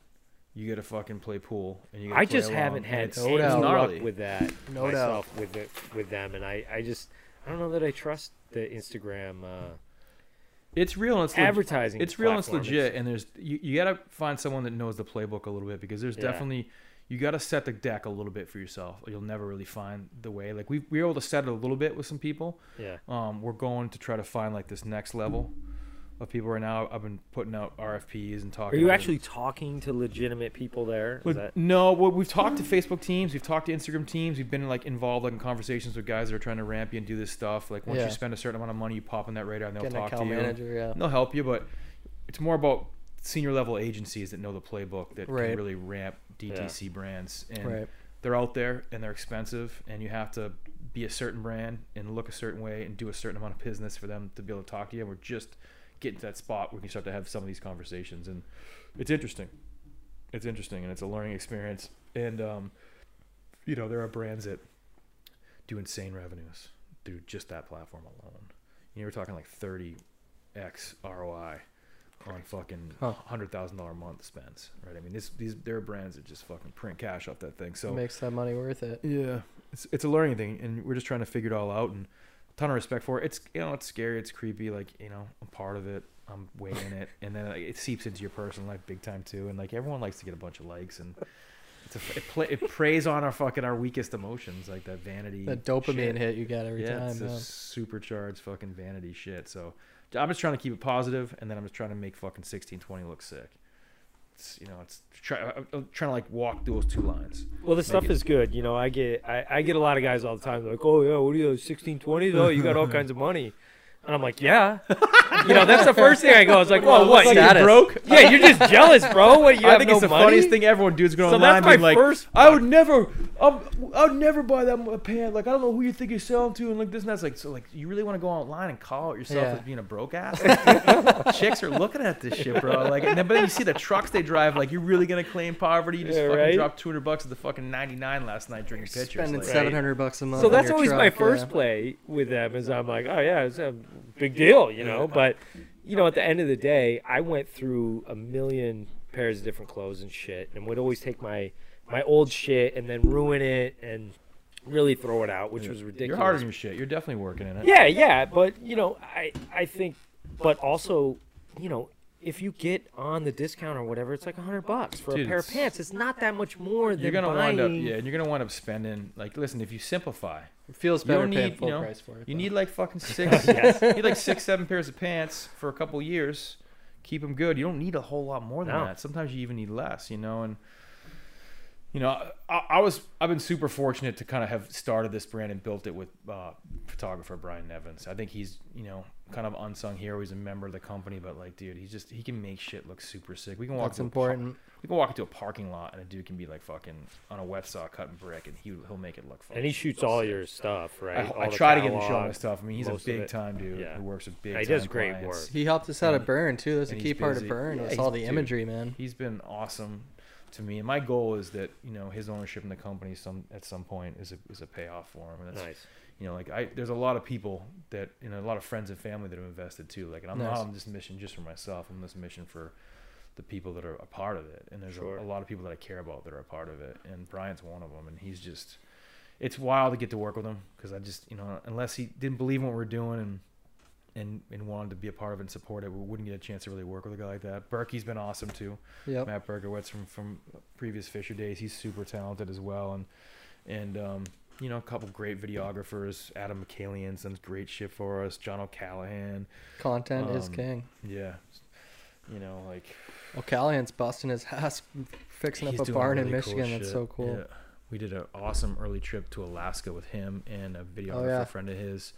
you got to fucking play pool. And you gotta I play just along. haven't had no luck with that no myself doubt. with it, with them, and I, I just I don't know that I trust the Instagram. Uh, it's real. And it's advertising. It's real. And it's legit. And there's you, you got to find someone that knows the playbook a little bit, because there's yeah. definitely. You got to set the deck a little bit for yourself. You'll never really find the way. Like, we, we were able to set it a little bit with some people. Yeah. Um, we're going to try to find, like, this next level of people right now. I've been putting out R F Ps and talking. Are you actually them. talking to legitimate people there? Is Le that no. Well, we've talked to Facebook teams. We've talked to Instagram teams. We've been, like, involved like, in conversations with guys that are trying to ramp you and do this stuff. Like, once yeah. you spend a certain amount of money, you pop in that radar and they'll Getting talk to you. Manager, yeah. They'll help you, but it's more about senior level agencies that know the playbook that right. can really ramp D T C yeah. brands, and right. they're out there and they're expensive, and you have to be a certain brand and look a certain way and do a certain amount of business for them to be able to talk to you. We're just getting to that spot where we start to have some of these conversations, and it's interesting. It's interesting, and it's a learning experience. And um, you know, there are brands that do insane revenues through just that platform alone. You know, we're talking like thirty X R O I. On fucking hundred thousand dollar a month spends, right? I mean, this, these their brands that just fucking print cash off that thing. So it makes that money worth it. Yeah, it's it's a learning thing, and we're just trying to figure it all out. And a ton of respect for it. It's you know, it's scary, it's creepy. Like you know, I'm part of it. I'm way in it, and then like, it seeps into your personal life big time too. And like everyone likes to get a bunch of likes, and it's a, it, play, it preys on our fucking our weakest emotions, like that vanity, that dopamine shit. hit you get every yeah, time. It's yeah, it's a supercharged fucking vanity shit. So. I'm just trying to keep it positive, and then I'm just trying to make fucking sixteen twenty look sick. It's, you know, it's try, I'm trying to like walk through those two lines. Well, this stuff it, is good. You know, I get I, I get a lot of guys all the time. They're like, oh yeah, what are you sixteen twenties? Oh, you got all kinds of money, and I'm like, yeah. You know, that's the first thing I go. I was like, well, what? You broke? Yeah, you're just jealous, bro. What? You have I think no it's the money? Funniest thing everyone dudes going so online being like, first I would never, I'm, I would never buy that pant. Like, I don't know who you think you're selling to, and like this and that's like, so like, you really want to go online and call out yourself yeah. as being a broke ass? Like, chicks are looking at this shit, bro. Like, and then, but then you see the trucks they drive. Like, you're really gonna claim poverty? You just yeah, fucking right? dropped two hundred bucks at the fucking ninety-nine last night drinking pictures. Spending like, seven hundred bucks a month. So that's always truck, my first yeah. play with them is I'm like, oh yeah, it's a big deal, you know, but. But, you know, at the end of the day, I went through a million pairs of different clothes and shit, and would always take my, my old shit and then ruin it and really throw it out, which yeah. was ridiculous. You're hard on your shit. You're definitely working in it. Yeah, yeah. But, you know, I, I think, but also, you know, if you get on the discount or whatever, it's like a hundred bucks for Dude, a pair of pants. It's not that much more than you're gonna buying. Wind up, yeah, and you're gonna wind up spending. Like, listen, if you simplify, it feels better need, paying full you know, price for it. You though. need like fucking six, yes. you need like six, seven pairs of pants for a couple years. Keep them good. You don't need a whole lot more than no. that. Sometimes you even need less, you know. And you know, I, I was I've been super fortunate to kind of have started this brand and built it with uh, photographer Brian Evans. I think he's you know. kind of unsung hero. He's a member of the company, but like, dude, he's just he can make shit look super sick. We can walk. That's important. We can walk into a parking lot, and a dude can be like fucking on a wet saw cutting brick, and he he'll make it look fun. And he shoots all sick. your stuff, right? I, I try to get him to show my stuff. I mean, he's Most a big time dude yeah. who works with big. Yeah, he does great clients. work. He helped us out at Burn too. That's a key part of Burn. Yeah, it's all the imagery, dude, man. He's been awesome to me, and my goal is that you know his ownership in the company some at some point is a is a payoff for him. And that's, nice. You know, like I, there's a lot of people that, you know, a lot of friends and family that have invested too. Like, and I'm nice. not on this mission just for myself. I'm on this mission for the people that are a part of it. And there's sure. a, a lot of people that I care about that are a part of it. And Brian's one of them. And he's just, it's wild to get to work with him because I just, you know, unless he didn't believe in what we're doing and and and wanted to be a part of it and support it, we wouldn't get a chance to really work with a guy like that. Berkey's been awesome too. Yep. Matt Berkowitz from from previous Fisher days. He's super talented as well. And and um. You know, a couple great videographers. Adam McCallion sends great shit for us. John O'Callahan. Content um, is king. Yeah. You know, like... O'Callahan's busting his ass, fixing up a barn really in Michigan. Cool That's so cool. Yeah. We did an awesome early trip to Alaska with him and a videographer oh, yeah. friend of his.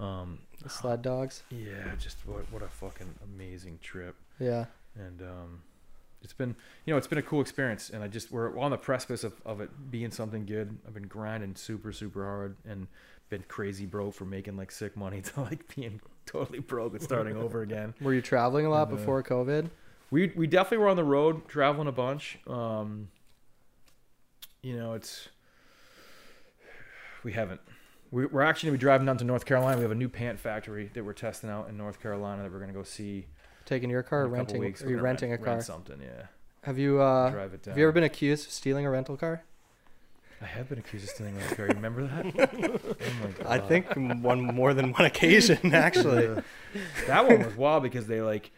Um, the sled dogs. Yeah, just what, what a fucking amazing trip. Yeah. And um, it's been, you know, it's been a cool experience, and I just, we're on the precipice of, of it being something good. I've been grinding super, super hard and been crazy broke from making like sick money to like being totally broke and starting over again. Were you traveling a lot and, uh, before COVID? We, we definitely were on the road traveling a bunch. Um, you know, it's, we haven't, we, we're actually gonna be driving down to North Carolina. We have a new pant factory that we're testing out in North Carolina that we're going to go see. Taking your car or renting? Weeks, are you renting rent, a car? Rent something, yeah. Have you uh, drive it down. Have you ever been accused of stealing a rental car? I have been accused of stealing a rental car. You remember that? Oh my God. I think one more than one occasion, actually. Yeah. That one was wild because they like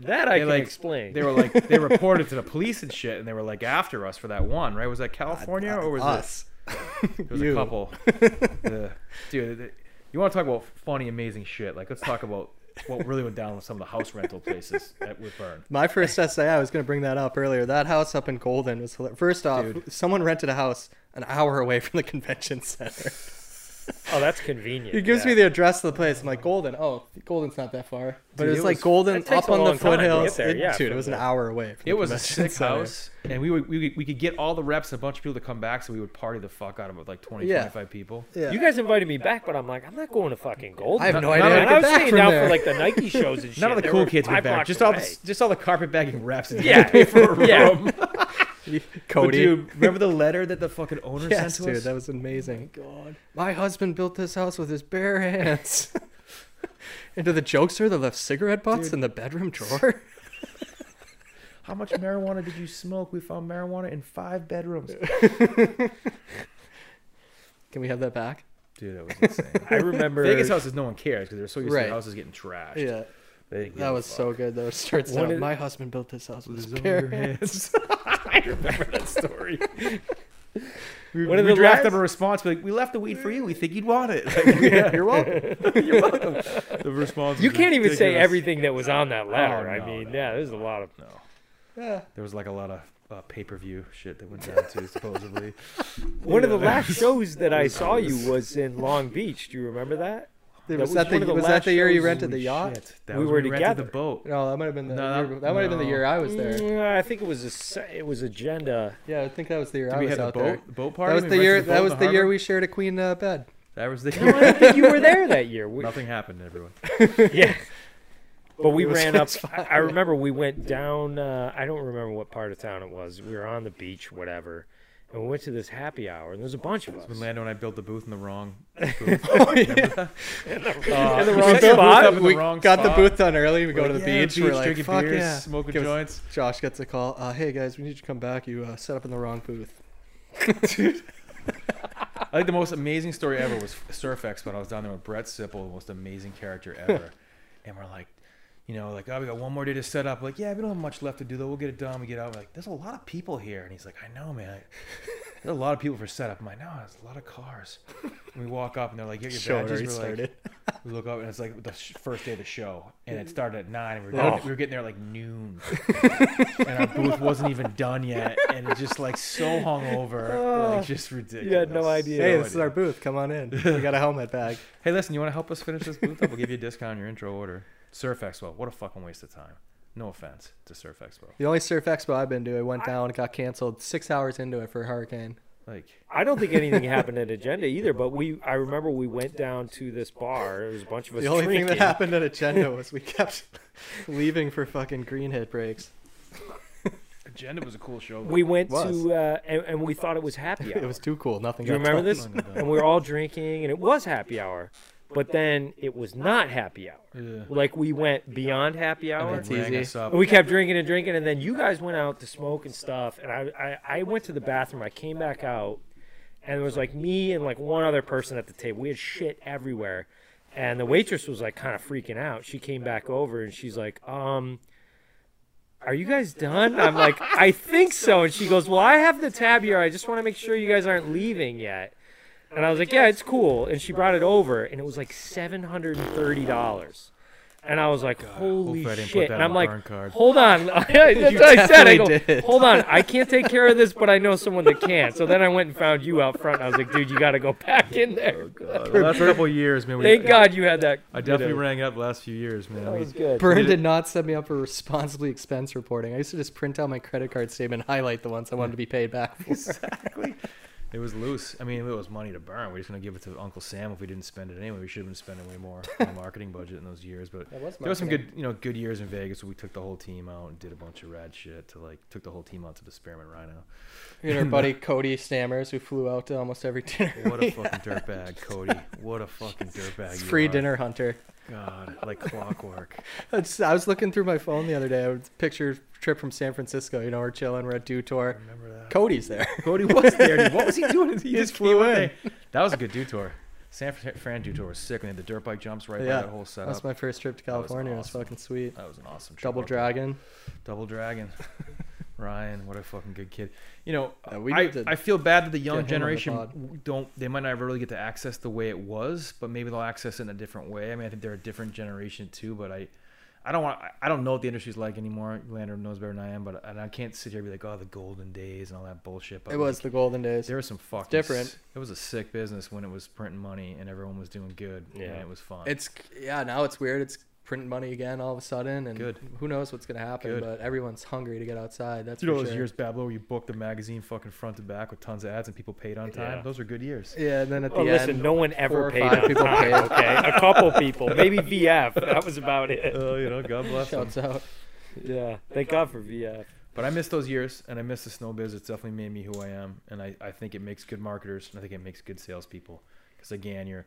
that I can like, explain. They were like they reported to the police and shit, and they were like after us for that one, right? Was that California uh, or was us? It? It was you. A couple. The, dude, the, you want to talk about funny, amazing shit? Like, let's talk about. What really went down with some of the house rental places at Bern. My first S A I, I was going to bring that up earlier. That house up in Golden was hilarious. First off, dude. Someone rented a house an hour away from the convention center. Oh, that's convenient. He gives yeah. me the address of the place. I'm like, Golden. Oh, Golden's not that far. But dude, it was like Golden up on the foothills. It, yeah, dude, it was an hour away. From it the was a sick center. House. And we, would, we we could get all the reps and a bunch of people to come back, so we would party the fuck out of it with like twenty, yeah. twenty-five people. Yeah. You guys invited me back, but I'm like, I'm not going to fucking Golden. I have no, no idea. I, get I was back staying out for like the Nike shows and shit. None of the there cool kids were back. Just all, the, just all the carpetbagging reps. Yeah. Pay for a room. Cody, dude, remember the letter that the fucking owner yes, sent to dude, us? That was amazing. Oh my God, my husband built this house with his bare hands. And to the jokester that left cigarette butts dude. In the bedroom drawer. How much marijuana did you smoke? We found marijuana in five bedrooms. Can we have that back, dude? That was insane. I remember Vegas houses. No one cares because they're so used right. to their houses getting trashed. Yeah. That was so good though. It starts out, my husband built this house with his bare hands. I remember that story. We, we the draft up a response, like, we left the weed for you. We think you'd want it. Like, yeah, you're welcome. You're welcome. The response. You can't even say everything that was on that letter. Oh, no, I mean, no, yeah, there's a lot of no. Yeah, there was like a lot of uh, pay-per-view shit that went down too, supposedly. One yeah, of the last shows that I saw you was in Long Beach. Do you remember that? That was, that was, the, was that the year you rented the yacht? We were together. The boat. No, that might have been the no, year, that no. might have been the year I was there. Yeah, I think it was a, it was Agenda. Yeah, I think that was the year Did I we was had out boat, there. The boat party. That was we the year. The that was the, the year we shared a queen uh, bed. That was the year. No, I don't think you were there that year. We, Nothing happened, everyone. Yeah, but we ran up. I remember we went down. Uh, I don't remember what part of town it was. We were on the beach, whatever. And we went to this happy hour, and there's a bunch of us. When Lando and I built the booth in the wrong booth. Oh, yeah. In the, uh, in the wrong spot. The we wrong got spot. The booth done early. We go like, to the yeah, beach. beach. We're like, fuck beers, yeah. Smoking Gives, joints. Josh gets a call. Uh, hey, guys, we need you to come back. You uh, set up in the wrong booth. Dude. I think the most amazing story ever was SurfX, when I was down there with Brett Sipple, the most amazing character ever. And we're like, you know, like, oh, we got one more day to set up. Like, yeah, we don't have much left to do, though. We'll get it done. We get out. We're like, there's a lot of people here. And he's like, I know, man. There's a lot of people for setup. I'm like, no, there's a lot of cars. And we walk up, and they're like, get your show badges. We're started. Like, we look up, and it's like the first day of the show. And it started at nine. And we were, oh. we were getting there like noon. And our booth wasn't even done yet. And it's just like so hungover. Oh, like, just ridiculous. You had no idea. Hey, no this idea. Is our booth. Come on in. We got a helmet bag. Hey, listen, you want to help us finish this booth up? We'll give you a discount on your intro order. Surf Expo, what a fucking waste of time. No offense to Surf Expo. The only Surf Expo I've been to, it went down, it got canceled six hours into it for a hurricane. Like, I don't think anything happened at Agenda either, but we I remember we went down to this bar. There was a bunch of us. The only drinking. Thing that happened at Agenda was we kept leaving for fucking green hit breaks. Agenda was a cool show. Though. We went to uh, and, and we thought it was happy hour. It was too cool. Nothing. Do you remember this? And we were all drinking, and it was happy hour. But then it was not happy hour. Yeah. Like, we went beyond happy hour. It's easy. We kept drinking and drinking, and then you guys went out to smoke and stuff. And I, I, I went to the bathroom. I came back out, and it was like me and like one other person at the table. We had shit everywhere, and the waitress was like kind of freaking out. She came back over, and she's like, um. are you guys done? I'm like, I think so. And she goes, well, I have the tab here. I just want to make sure you guys aren't leaving yet. And I was like, yeah, it's cool. And she brought it over, and it was like seven hundred thirty dollars. And I was like, holy shit. I didn't put that and I'm like, card. Hold on. That's what I said. I go, did. Hold on. I can't take care of this, but I know someone that can. So then I went and found you out front. And I was like, dude, you got to go back in there. Oh, God. Well, last couple years, man. We, Thank yeah, God you had that. I definitely you know. rang up the last few years, man. That was good. Burn did not set me up for responsibly expense reporting. I used to just print out my credit card statement and highlight the ones I wanted to be paid back for. Exactly. It was loose. I mean, it was money to burn. We're just going to give it to Uncle Sam if we didn't spend it anyway. We should have been spending way more on marketing budget in those years. But was there were some good, you know, good years in Vegas where we took the whole team out and did a bunch of rad shit to like, took the whole team out to the Spearmint Rhino. We had our buddy Cody Stammers who flew out to almost every dinner. What a fucking dirtbag, Cody. What a fucking dirtbag. It's free are. dinner hunter. God, like clockwork. I was looking through my phone the other day. I was pictured trip from San Francisco. You know, we're chilling. We're at Dutour. I remember that. Cody's there. Cody was there. Dude. What was he doing? He, he just flew in. That was a good Dutour. San Fran Dutour was sick. And they had the dirt bike jumps right yeah. by that whole setup. That was my first trip to California. Awesome. It was fucking sweet. That was an awesome trip. Double Dragon. Double Dragon. Ryan, what a fucking good kid. You know, yeah, we I, I feel bad that the young generation the don't, they might not really get to access the way it was, but maybe they'll access it in a different way. I mean, I think they're a different generation too, but I, I don't want, I don't know what the industry's like anymore. Lander knows better than I am, but and I can't sit here and be like, oh, the golden days and all that bullshit. But it was like, the golden days. There was some fucking, different. It was a sick business when it was printing money and everyone was doing good yeah. and it was fun. It's, yeah, now it's weird. It's printing money again all of a sudden and Good. who knows what's gonna happen Good. but everyone's hungry to get outside. That's you for know those sure. years Bablo where you booked the magazine fucking front to back with tons of ads and people paid on time. Yeah. Those were good years. Yeah, and then at oh, the listen, end no one ever paid on people time. Paid. Okay. A couple people. Maybe V F. That was about it. Oh, uh, you know, God bless Shouts them. out. Yeah. Thank God for V F. But I miss those years and I miss the snow biz. It's definitely made me who I am. And I, I think it makes good marketers and I think it makes good salespeople. Because again, you're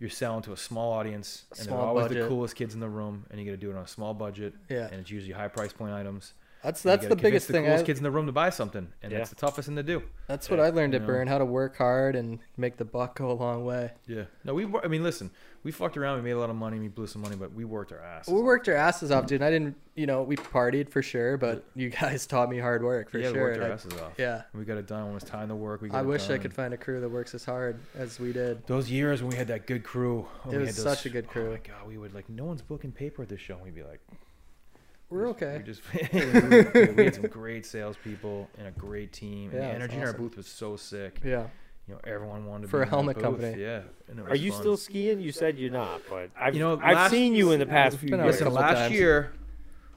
You're selling to a small audience, and small they're always budget. the coolest kids in the room, and you got to do it on a small budget, yeah. and it's usually high price point items. That's that's the biggest the thing. Coolest I, kids in the room to buy something, and yeah. that's the toughest thing to do. That's yeah. what I learned at Bern: how to work hard and make the buck go a long way. Yeah. No, we. I mean, listen, we fucked around. We made a lot of money. We blew some money, but we worked our asses. We worked our asses off, dude. And I didn't. You know, we partied for sure, but you guys taught me hard work for yeah, sure. Yeah, we worked our asses I, off. Yeah. We got it done. When it was time to work, we got I it done. I wish I could find a crew that works as hard as we did. Those years when we had that good crew. It was those, such a good crew. Oh, my God. We would, like, no one's booking paper at this show, and we'd be like, we're okay. We, just, we had some great salespeople and a great team. And yeah, the energy awesome. in our booth was so sick. Yeah. You know, everyone wanted to for be a helmet company. Yeah. Are you fun. still skiing? You said you're not, but I've, you know, last, I've seen you in the past few years. Listen, last times. year...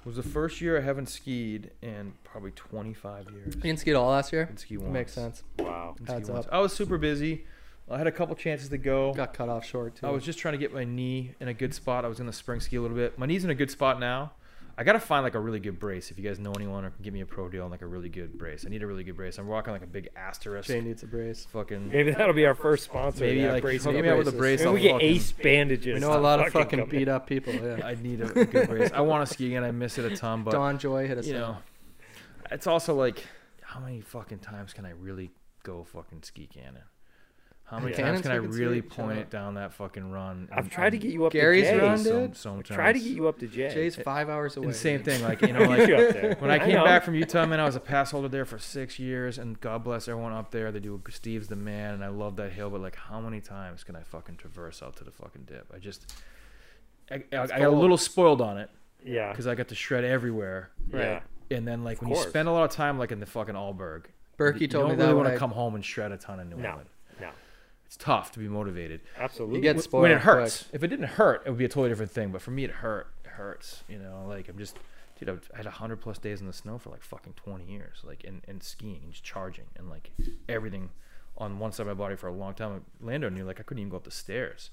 was the first year I haven't skied in probably twenty-five years. You didn't ski at all last year? I didn't ski once. Makes sense. Wow. That's up. I was super busy. I had a couple chances to go. Got cut off short, too. I was just trying to get my knee in a good spot. I was going to spring ski a little bit. My knee's in a good spot now. I got to find, like, a really good brace. If you guys know anyone or give me a pro deal on, like, a really good brace. I need a really good brace. I'm rocking, like, a big asterisk. Jay needs a brace. Fucking. Maybe that'll be our first sponsor. Maybe, like, brace hook me up with a brace. Maybe we get Ace bandages. We know a lot of fucking beat up people. Yeah. I need a good brace. I want to ski again. I miss it a ton. But Don Joy hit us. You know, it's also, like, how many fucking times can I really go fucking ski cannon? How many yeah. times can I really point it down that fucking run? I've tried to get you up Gary's to Jay. Gary's run, dude. Some, tried to get you up to Jay. Jay's five hours away. And same thing. Like, you know, like when I came I back from Utah, man, I was a pass holder there for six years. And God bless everyone up there. They do. Steve's the man. And I love that hill. But, like, how many times can I fucking traverse out to the fucking dip? I just, I, I, I got a little spoiled on it. Yeah. Because I got to shred everywhere. Right. Yeah. And then, like, of when course. you spend a lot of time, like, in the fucking Arlberg, Berkey you told don't me really that want to I... come home and shred a ton in New no. England. It's tough to be motivated. Absolutely. You get spoiled when it hurts. Quick. If it didn't hurt, it would be a totally different thing. But for me, it hurt. It hurts. You know, like, I'm just, dude, I've, I had one hundred plus days in the snow for, like, fucking twenty years. Like, and, and skiing and just charging and, like, everything on one side of my body for a long time. Lando knew, like, I couldn't even go up the stairs.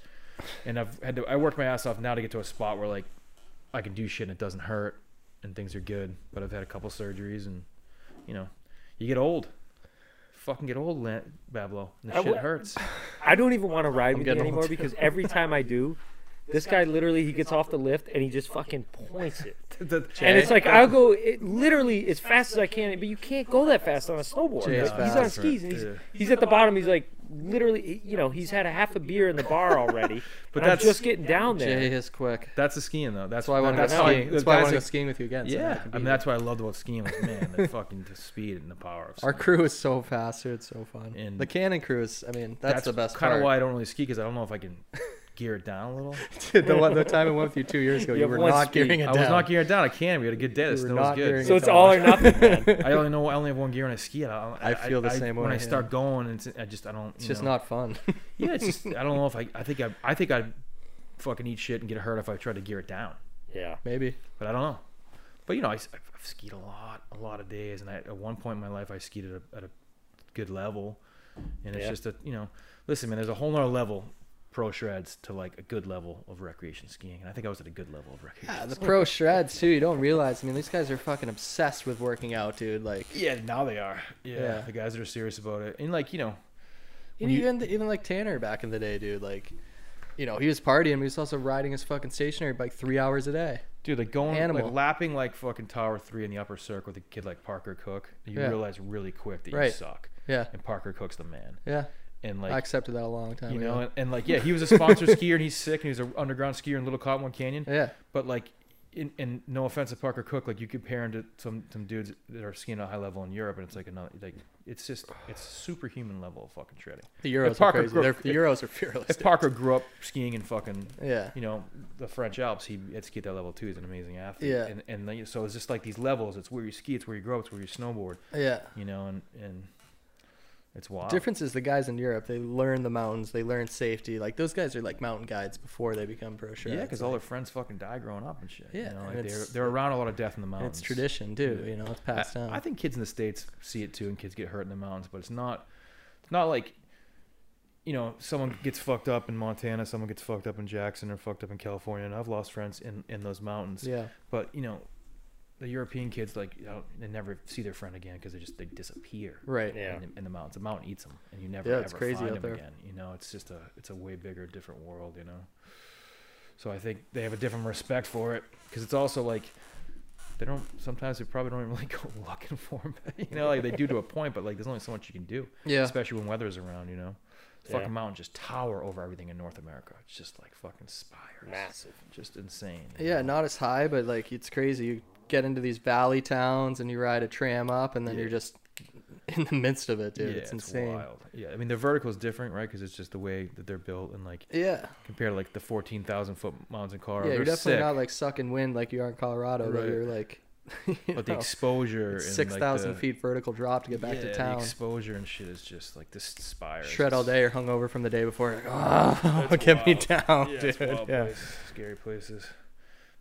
And I've had to, I worked my ass off now to get to a spot where, like, I can do shit and it doesn't hurt and things are good. But I've had a couple surgeries and, you know, you get old. Fucking get old, Bablo. The shit w- hurts. I don't even want to ride I'm with you anymore old. because every time I do, this guy literally, he gets off the lift and he just fucking points it. the, and it's like, I'll go it, literally as fast as I can, but you can't go that fast on a snowboard. He's fast, on skis. Right? And he's, yeah. he's at the bottom. He's like, literally, you know, he's had a half a beer in the bar already. But that's I'm just getting down there. Jay is quick. That's the skiing, though. That's, that's why I want to go skiing. That's why I want to go skiing with you again. Yeah, so I, I mean, that's what I loved about skiing was, man, the fucking the speed and the power of. Our crew is so fast, dude. It's so fun. And the cannon crew is, I mean, that's, that's the best. Kind of why I don't really ski because I don't know if I can gear it down a little? Dude, the, the time I went with you two years ago, you, you were not speed. gearing it down. I was not gearing it down. I can't. We had a good day. The snow was good. So it's down. all or nothing, man. I only know I only have one gear when I ski. I, I, I feel the I, same way. When I start yeah. going, it's, I just I don't. It's you just know. not fun. Yeah, it's just I don't know if I. I think I. I think I'd fucking eat shit and get hurt if I tried to gear it down. Yeah, maybe. But I don't know. But you know, I, I've skied a lot, a lot of days, and I, at one point in my life, I skied at a, at a good level, and it's yeah. just a you know, listen, man, there's a whole nother level. Pro shreds to like a good level of recreation skiing, and I think I was at a good level of recreation. Yeah, the skiing. Pro shreds too. You don't realize. I mean, these guys are fucking obsessed with working out, dude. Like, yeah, now they are. Yeah, yeah. The guys that are serious about it, and like you know, and you, even even like Tanner back in the day, dude. Like, you know, he was partying, but he was also riding his fucking stationary bike three hours a day, dude. Like going, Animal. like lapping like fucking Tower Three in the upper circ with a kid like Parker Cook. You yeah. realize really quick that right. you suck. Yeah, and Parker Cook's the man. Yeah. And like I accepted that a long time you ago. know and, and like yeah he was a sponsored skier and he's sick and he's an underground skier in Little Cottonwood Canyon, yeah but like in, and no offense to Parker Cook, like you compare him to some some dudes that are skiing at a high level in Europe, and it's like another like it's just it's superhuman level of fucking shredding. The Euros are crazy. Grew, the Euros are fearless. If Parker grew up skiing in fucking yeah you know the French Alps, he had ski at that level too. He's an amazing athlete. Yeah, and and like, so it's just like these levels. It's where you ski, it's where you grow, it's where you snowboard. Yeah, you know, and and. It's wild. The difference is the guys in Europe, they learn the mountains, they learn safety. Like those guys are like mountain guides before they become pro shreds. Yeah, because like, all their friends fucking die growing up and shit. Yeah, you know, like they're they're around a lot of death in the mountains. It's tradition too, you know. It's passed I, down. I think kids in the States see it too, and kids get hurt in the mountains, but it's not, it's not like, you know, someone gets fucked up in Montana, someone gets fucked up in Jackson, or fucked up in California, and I've lost friends in in those mountains. Yeah, but you know. The European kids, like, you know, they never see their friend again because they just they disappear. Right. Yeah. In, in the mountains, the mountain eats them, and you never yeah, ever crazy find them there. again. You know, it's just a it's a way bigger, different world. You know, so I think they have a different respect for it because it's also like they don't. Sometimes they probably don't even like go looking for them. You know, like they do to a point, but like there's only so much you can do. Yeah. Especially when weather's around. You know, the yeah. fucking mountains just tower over everything in North America. It's just like fucking spires, massive, just insane. Yeah, know? Not as high, but like it's crazy. You get into these valley towns and you ride a tram up and then yeah. you're just in the midst of it, dude. Yeah, it's insane. It's wild. Yeah, I mean, the vertical is different, right? Because it's just the way that they're built and like yeah compared to like the fourteen thousand foot mountains in Colorado. Yeah, you're definitely sick. Not like sucking wind like you are in Colorado, right. But you're like you but know, the exposure, six thousand like feet vertical drop to get back yeah, to town. The exposure and shit is just like this spire. Shred all day or hungover from the day before. Like, oh, get wild. me down, yeah, dude. Wild yeah. places. Scary places.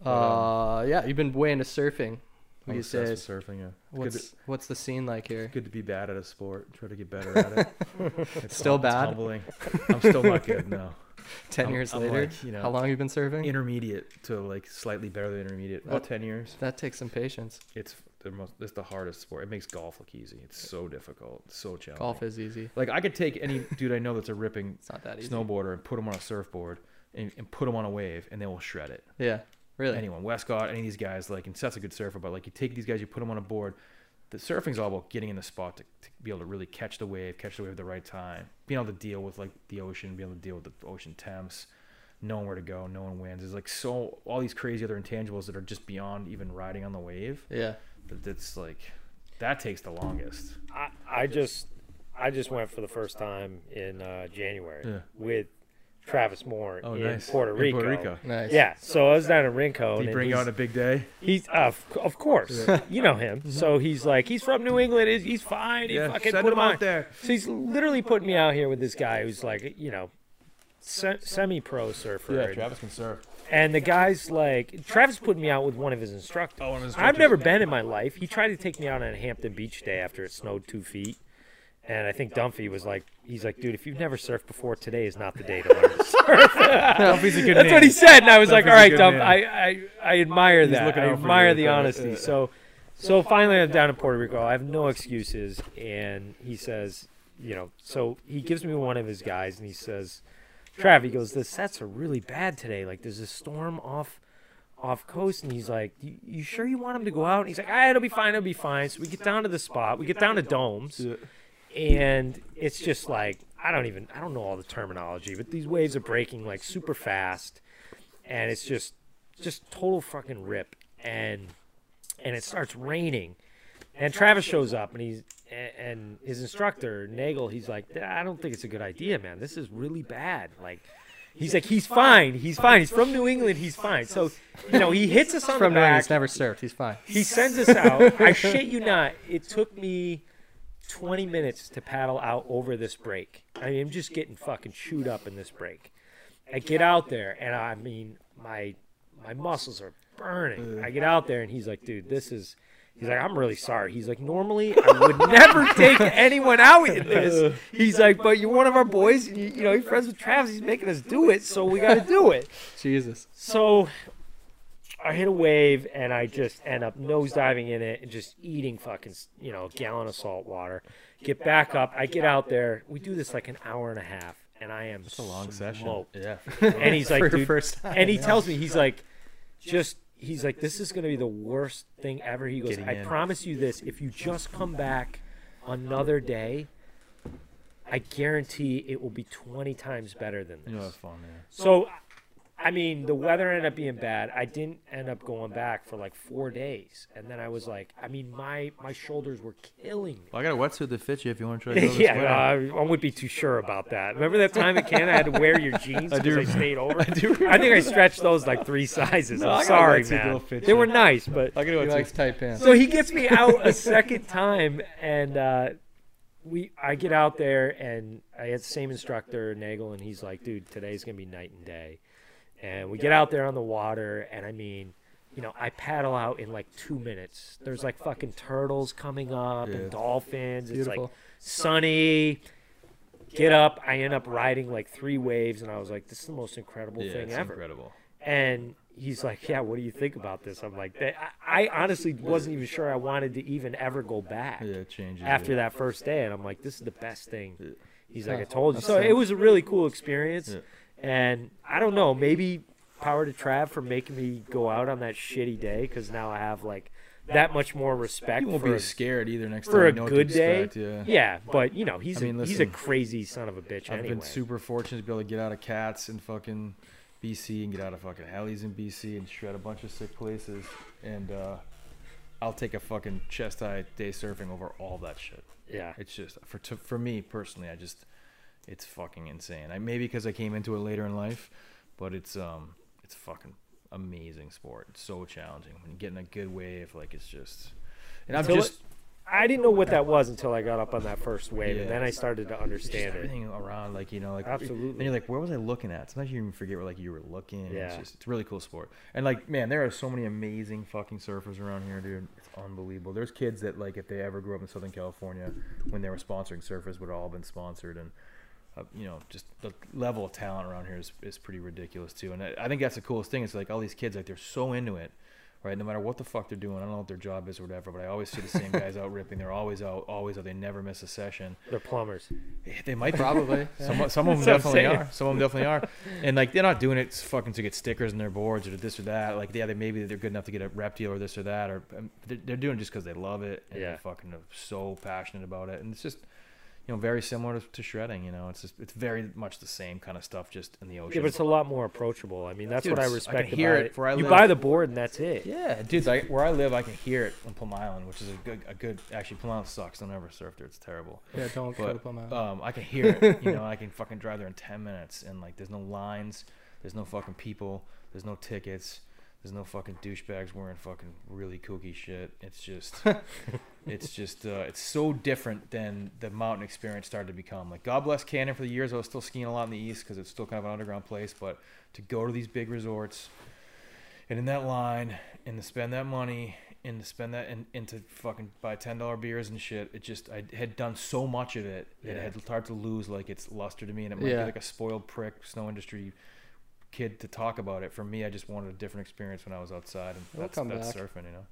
Uh, yeah, you've been way into surfing. What do you say? Surfing, yeah. What's to, what's the scene like here? It's good to be bad at a sport. Try to get better at it. It's still bad. Humbling. I'm still not good. No. Ten I'm, years I'm later, like, you know, how long you've been surfing? Intermediate to like slightly better than intermediate. About ten years. That takes some patience. It's the most. It's the hardest sport. It makes golf look easy. It's so difficult. It's so challenging. Golf is easy. Like I could take any dude I know that's a ripping it's not that easy. snowboarder and put him on a surfboard and, and put him on a wave and they will shred it. Yeah. Really? Anyone, Westcott, any of these guys, like, and Seth's a good surfer, but, like, you take these guys, you put them on a board. The surfing's all about getting in the spot to, to be able to really catch the wave, catch the wave at the right time, being able to deal with, like, the ocean, being able to deal with the ocean temps, knowing where to go, knowing winds. There's, like, so, all these crazy other intangibles that are just beyond even riding on the wave. Yeah. That, that's, like, that takes the longest. I, I just, I just went for the first time in uh, January yeah. with Travis Moore oh, in, nice. Puerto in Puerto Rico. Nice. Yeah, so I was down in Rincon. Did he bring you on a big day? He's uh, of course, yeah. you know him. So he's like, he's from New England. He's, he's fine. He yeah, fucking put him, him out on. there. So he's literally putting me out here with this guy who's like, you know, se semi-pro surfer. Yeah, Travis can surf. And the guy's like, Travis put me out with one of his instructors. Oh, one of his instructors. I've never been in my life. He tried to take me out on a Hampton Beach day after it snowed two feet. And I think Dunphy was like, he's like, dude, if you've never surfed before, today is not the day to learn to surf. Dunphy's a good That's man. what he said. And I was Dunphy's like, all right, Dunphy, I, I, I admire he's that. I admire the honesty. It. So so finally I'm down in Puerto Rico. I have no excuses. And he says, you know, so he gives me one of his guys and he says, Trav, he goes, the sets are really bad today. Like there's a storm off off coast. And he's like, you, you sure you want him to go out? And he's like, ah, it'll be fine. It'll be fine. So we get down to the spot. We get down to domes. Yeah. And it's just like, I don't even, I don't know all the terminology, but these waves are breaking like super fast. And it's just, just total fucking rip. And, and it starts raining. And Travis shows up and he's, and his instructor, Nagel, he's like, I don't think it's a good idea, man. This is really bad. Like, He's like, he's fine. He's fine. He's from New England. He's fine. So, you know, he hits us on the back. From New England. He's never surfed. He's fine. He sends us out. I shit you not. It took me twenty minutes to paddle out over this break. I mean, I'm just getting fucking chewed up in this break. I get out there, and I mean, my my muscles are burning. I get out there, and he's like, dude, this is... He's like, I'm really sorry. He's like, normally I would never take anyone out in this. He's like, but you're one of our boys. And you, you know, you're friends with Travis. He's making us do it, so we got to do it. Jesus. So I hit a wave, and I just end up nosediving in it and just eating fucking, you know, a gallon of salt water. Get back up. I get out there. We do this like an hour and a half, and I am That's a long smoked. Session. Yeah. And he's like, dude. First time, and he yeah. tells me, he's like, just... He's like, this is going to be the worst thing ever. He goes, I promise you this. If you just come back another day, I guarantee it will be twenty times better than this. You know, that's fun, yeah. So, I mean, the weather ended up being bad. I didn't end up going back for like four days. And then I was like, I mean, my, my shoulders were killing me. Well, I got a wetsuit that fits you if you want to try to go this Yeah, no, I, I wouldn't be too sure about that. Remember that time at Canada I had to wear your jeans because I, I stayed over? I, do I think I stretched those like three sizes. No, I'm sorry, man. They were nice, but... I got a wetsuit tight pants. So he gets me out a second time, and uh, we I get out there, and I had the same instructor, Nagel, and he's like, dude, today's going to be night and day. And we get out there on the water, and I mean, you know, I paddle out in like two minutes. There's like fucking turtles coming up yeah. and dolphins. Beautiful. It's like sunny. Get up. I end up riding like three waves, and I was like, this is the most incredible yeah, thing it's ever. Incredible. And he's like, yeah, what do you think about this? I'm like, I, I honestly wasn't even sure I wanted to even ever go back yeah, it changes, after yeah. that first day. And I'm like, this is the best thing. Yeah. He's like, I told you. So it was a really cool experience. Yeah. And I don't know, maybe power to Trav for making me go out on that shitty day, because now I have like that much more respect. You won't for be a, scared either next for time. For a good day, expect, yeah. yeah. But you know, he's I mean, a, listen, he's a crazy son of a bitch. I've anyway. been super fortunate to be able to get out of Cats and fucking B C and get out of fucking Hellies in B C and shred a bunch of sick places. And uh, I'll take a fucking chest high day surfing over all that shit. Yeah, it's just for to, for me personally, I just. It's fucking insane. I maybe because I came into it later in life, but it's um it's fucking amazing sport. It's so challenging when you're getting a good wave, like it's just. And I'm just. It, I didn't know what that was until I got up on that first wave, yeah, and then I started to understand just everything it. Everything around, like you know, like absolutely. And you're like, where was I looking at? Sometimes you even forget where like you were looking. Yeah. It's just it's a really cool sport. And like man, there are so many amazing fucking surfers around here, dude. It's unbelievable. There's kids that like if they ever grew up in Southern California, when they were sponsoring surfers, would have all been sponsored and. Uh, you know, just the level of talent around here is, is pretty ridiculous too. And I, I think that's the coolest thing. It's like all these kids, like they're so into it, right? No matter what the fuck they're doing, I don't know what their job is or whatever, but I always see the same guys out ripping. They're always out, always out. They never miss a session. They're plumbers. They might probably. some, some of them definitely are. Some of them definitely are. And like they're not doing it fucking to get stickers in their boards or this or that. Like yeah, they maybe they're good enough to get a rep deal or this or that, or they're, they're doing it just because they love it and yeah. they're fucking so passionate about it. And it's just. You know, very similar to, to shredding. You know, it's just it's very much the same kind of stuff, just in the ocean. Yeah, but it's a lot more approachable. I mean, that's dude, what I respect. I can hear about it. Where I live, you buy the board, and that's it. Yeah, dude. I, where I live, I can hear it on Plum Island, which is a good, a good. Actually, Plum Island sucks. Don't ever surf there. It's terrible. Yeah, don't go to Plum Island. Um, I can hear it. You know, I can fucking drive there in ten minutes, and like, there's no lines, there's no fucking people, there's no tickets. There's no fucking douchebags wearing fucking really kooky shit. It's just, it's just, uh, it's so different than the mountain experience started to become. Like, God bless Canada for the years. I was still skiing a lot in the East because it's still kind of an underground place. But to go to these big resorts and in that line and to spend that money and to spend that and, and to fucking buy ten dollar beers and shit, it just, I had done so much of it that yeah. it had started to lose like its luster to me. And it might yeah. be like a spoiled prick snow industry kid to talk about it. For me, I just wanted a different experience when I was outside, and we'll that's, come that's back. Surfing, you know.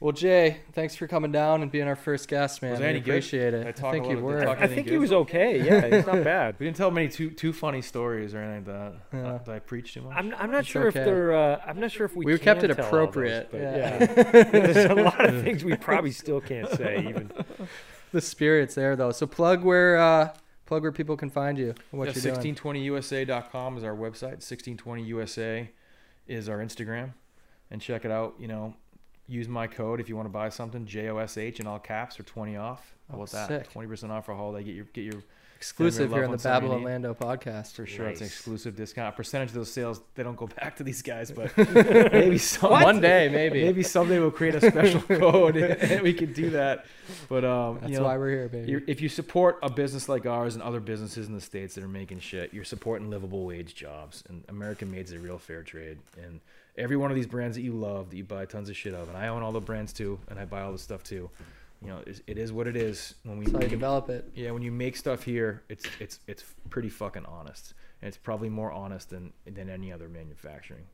Well, Jay, thanks for coming down and being our first guest, man. Was I appreciate good? It. I, talk I think you were. I, I think good? He was okay. Yeah, it's not bad. We didn't tell many too too funny stories or anything like that. Yeah. Did I preach too much? I'm, I'm not it's sure okay. if they're. Uh, I'm not sure if we. We can kept it appropriate. Those, yeah. yeah. There's a lot of things we probably still can't say even. The spirit's there though. So plug where. Uh, Plug where people can find you. What yeah, sixteen twenty U S A dot com is our website. sixteen twenty U S A is our Instagram. And check it out. You know, use my code if you want to buy something, J O S H in all caps for twenty off. How about oh, that? Sick. twenty percent off for a holiday. Get your get your Exclusive here on the Babel and Lando podcast. For sure. Nice. It's an exclusive discount. A percentage of those sales, they don't go back to these guys, but maybe some, one day, maybe. Maybe someday we'll create a special code and we can do that. But um, that's you know, why we're here, baby. If you support a business like ours and other businesses in the States that are making shit, you're supporting livable wage jobs. And American Made's a real fair trade. And every one of these brands that you love, that you buy tons of shit of, and I own all the brands too, and I buy all the stuff too. You know, it is what it is. When we That's how you develop it. Yeah, when you make stuff here, it's it's it's pretty fucking honest, and it's probably more honest than than any other manufacturing.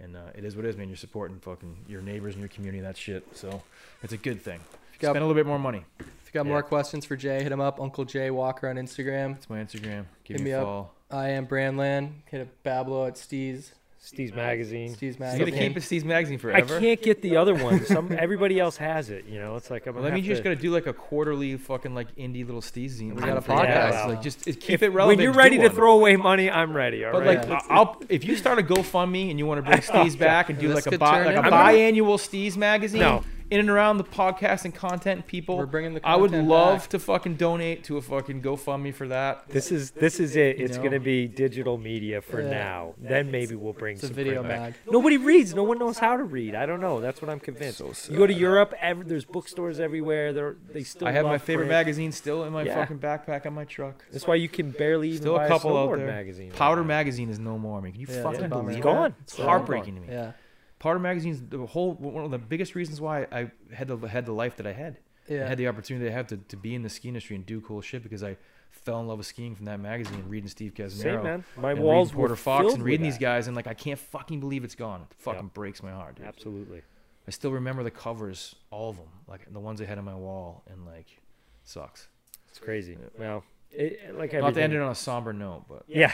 And uh, it is what it is, man. You're supporting fucking your neighbors and your community, and that shit. So it's a good thing. Got, Spend a little bit more money. If you got yeah. more questions for Jay, hit him up. Uncle Jay Walker on Instagram. It's my Instagram. Give hit me a follow. I am Brandland. Hit up Bablo at Steez. Steez Magazine. Steez Magazine. You're gonna keep it Steez Magazine forever. I can't get the other one. Some everybody else has it. You know, it's like I'm. Well, let me just to... gotta do like a quarterly fucking like indie little Steezine. We got a podcast. Yeah, well. Like just keep if, it relevant. When you're ready to one. throw away money, I'm ready. All but right? like, yeah. I'll if you start a GoFundMe and you want to bring Steez back and do yeah, like, a bi, like a like a biannual Steez Magazine. No. In and around the podcast and content, people. We're bringing the content I would love back. to fucking donate to a fucking GoFundMe for that. This is this is it. It's you know? gonna be digital media for yeah. now. Then maybe we'll bring it's some a video mag. Back. Nobody reads. No one knows how to read. I don't know. That's what I'm convinced. So you go to Europe. Every, there's bookstores everywhere. They're, they still. I have my favorite print. magazine still in my yeah. fucking backpack on my truck. That's why you can barely even still buy a couple a out there. Magazine. Powder right magazine is no more. I mean, can you yeah, fucking yeah, believe it's gone. It's heartbreaking to me. Yeah. Powder magazine's the whole one of the biggest reasons why I had the had the life that I had. Yeah. I had the opportunity I have to to be in the ski industry and do cool shit because I fell in love with skiing from that magazine and reading Steve Casimiro. Same, man. My walls were Porter Fox and reading these guys and like I can't fucking believe it's gone. It fucking yep. breaks my heart. Dude. Absolutely. I still remember the covers, all of them, like the ones I had on my wall, and like, it sucks. It's crazy. Yeah. Well, it, like not to end it on a somber note, but yeah.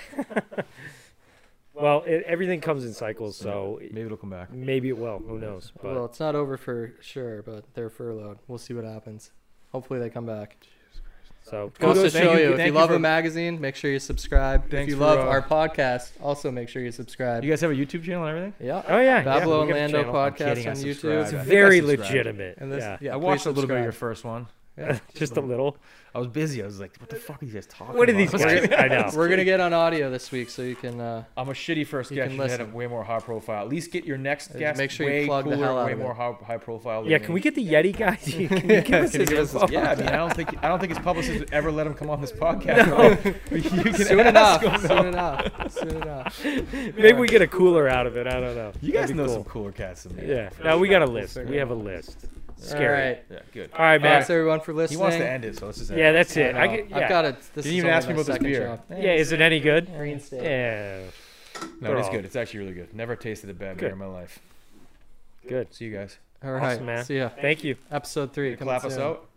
Well, it, everything comes in cycles, so... Maybe it'll come back. Maybe it will. Who knows? But. Well, it's not over for sure, but they're furloughed. We'll see what happens. Hopefully they come back. Jesus Christ. So, goes to show you, you if you love a magazine, make sure you subscribe. If you love our podcast, also make sure you subscribe. You guys have a YouTube channel and everything? Yeah. Oh, yeah. Bablo and Lando podcast on YouTube. It's very legitimate. And this, yeah. yeah I watched a little bit of your first one. Yeah, just a little. I was busy. I was like, "What the fuck are you guys talking about? What are these guys?" I know. We're gonna get on audio this week, so you can. Uh, I'm a shitty first guest. You had a way more high profile. At least get your next guest. Make sure you plug the hell out of it. Way more high, high profile. Yeah, can we get the Yeti guy? Can you give us his info? Yeah, I mean, I don't think I don't think his publicist would ever let him come on this podcast. No. You can soon enough. Soon enough. Soon enough. Maybe we get a cooler out of it. I don't know. You guys know some cooler cats in there. Yeah. No, we got a list. We have a list. Scary. All right. Yeah, good. All right, man. Thanks, everyone, for listening. He wants to end it, so let's just end yeah, it. That's it. I get, yeah. I've got it. This Didn't is even ask me about this beer. Yeah, yeah, is it any good? Green State. Yeah. No, it is good. It's actually really good. Never tasted a bad beer in my life. Good. See you guys. All right. Awesome, man. See ya. Thank you. Episode three. Come clap us out.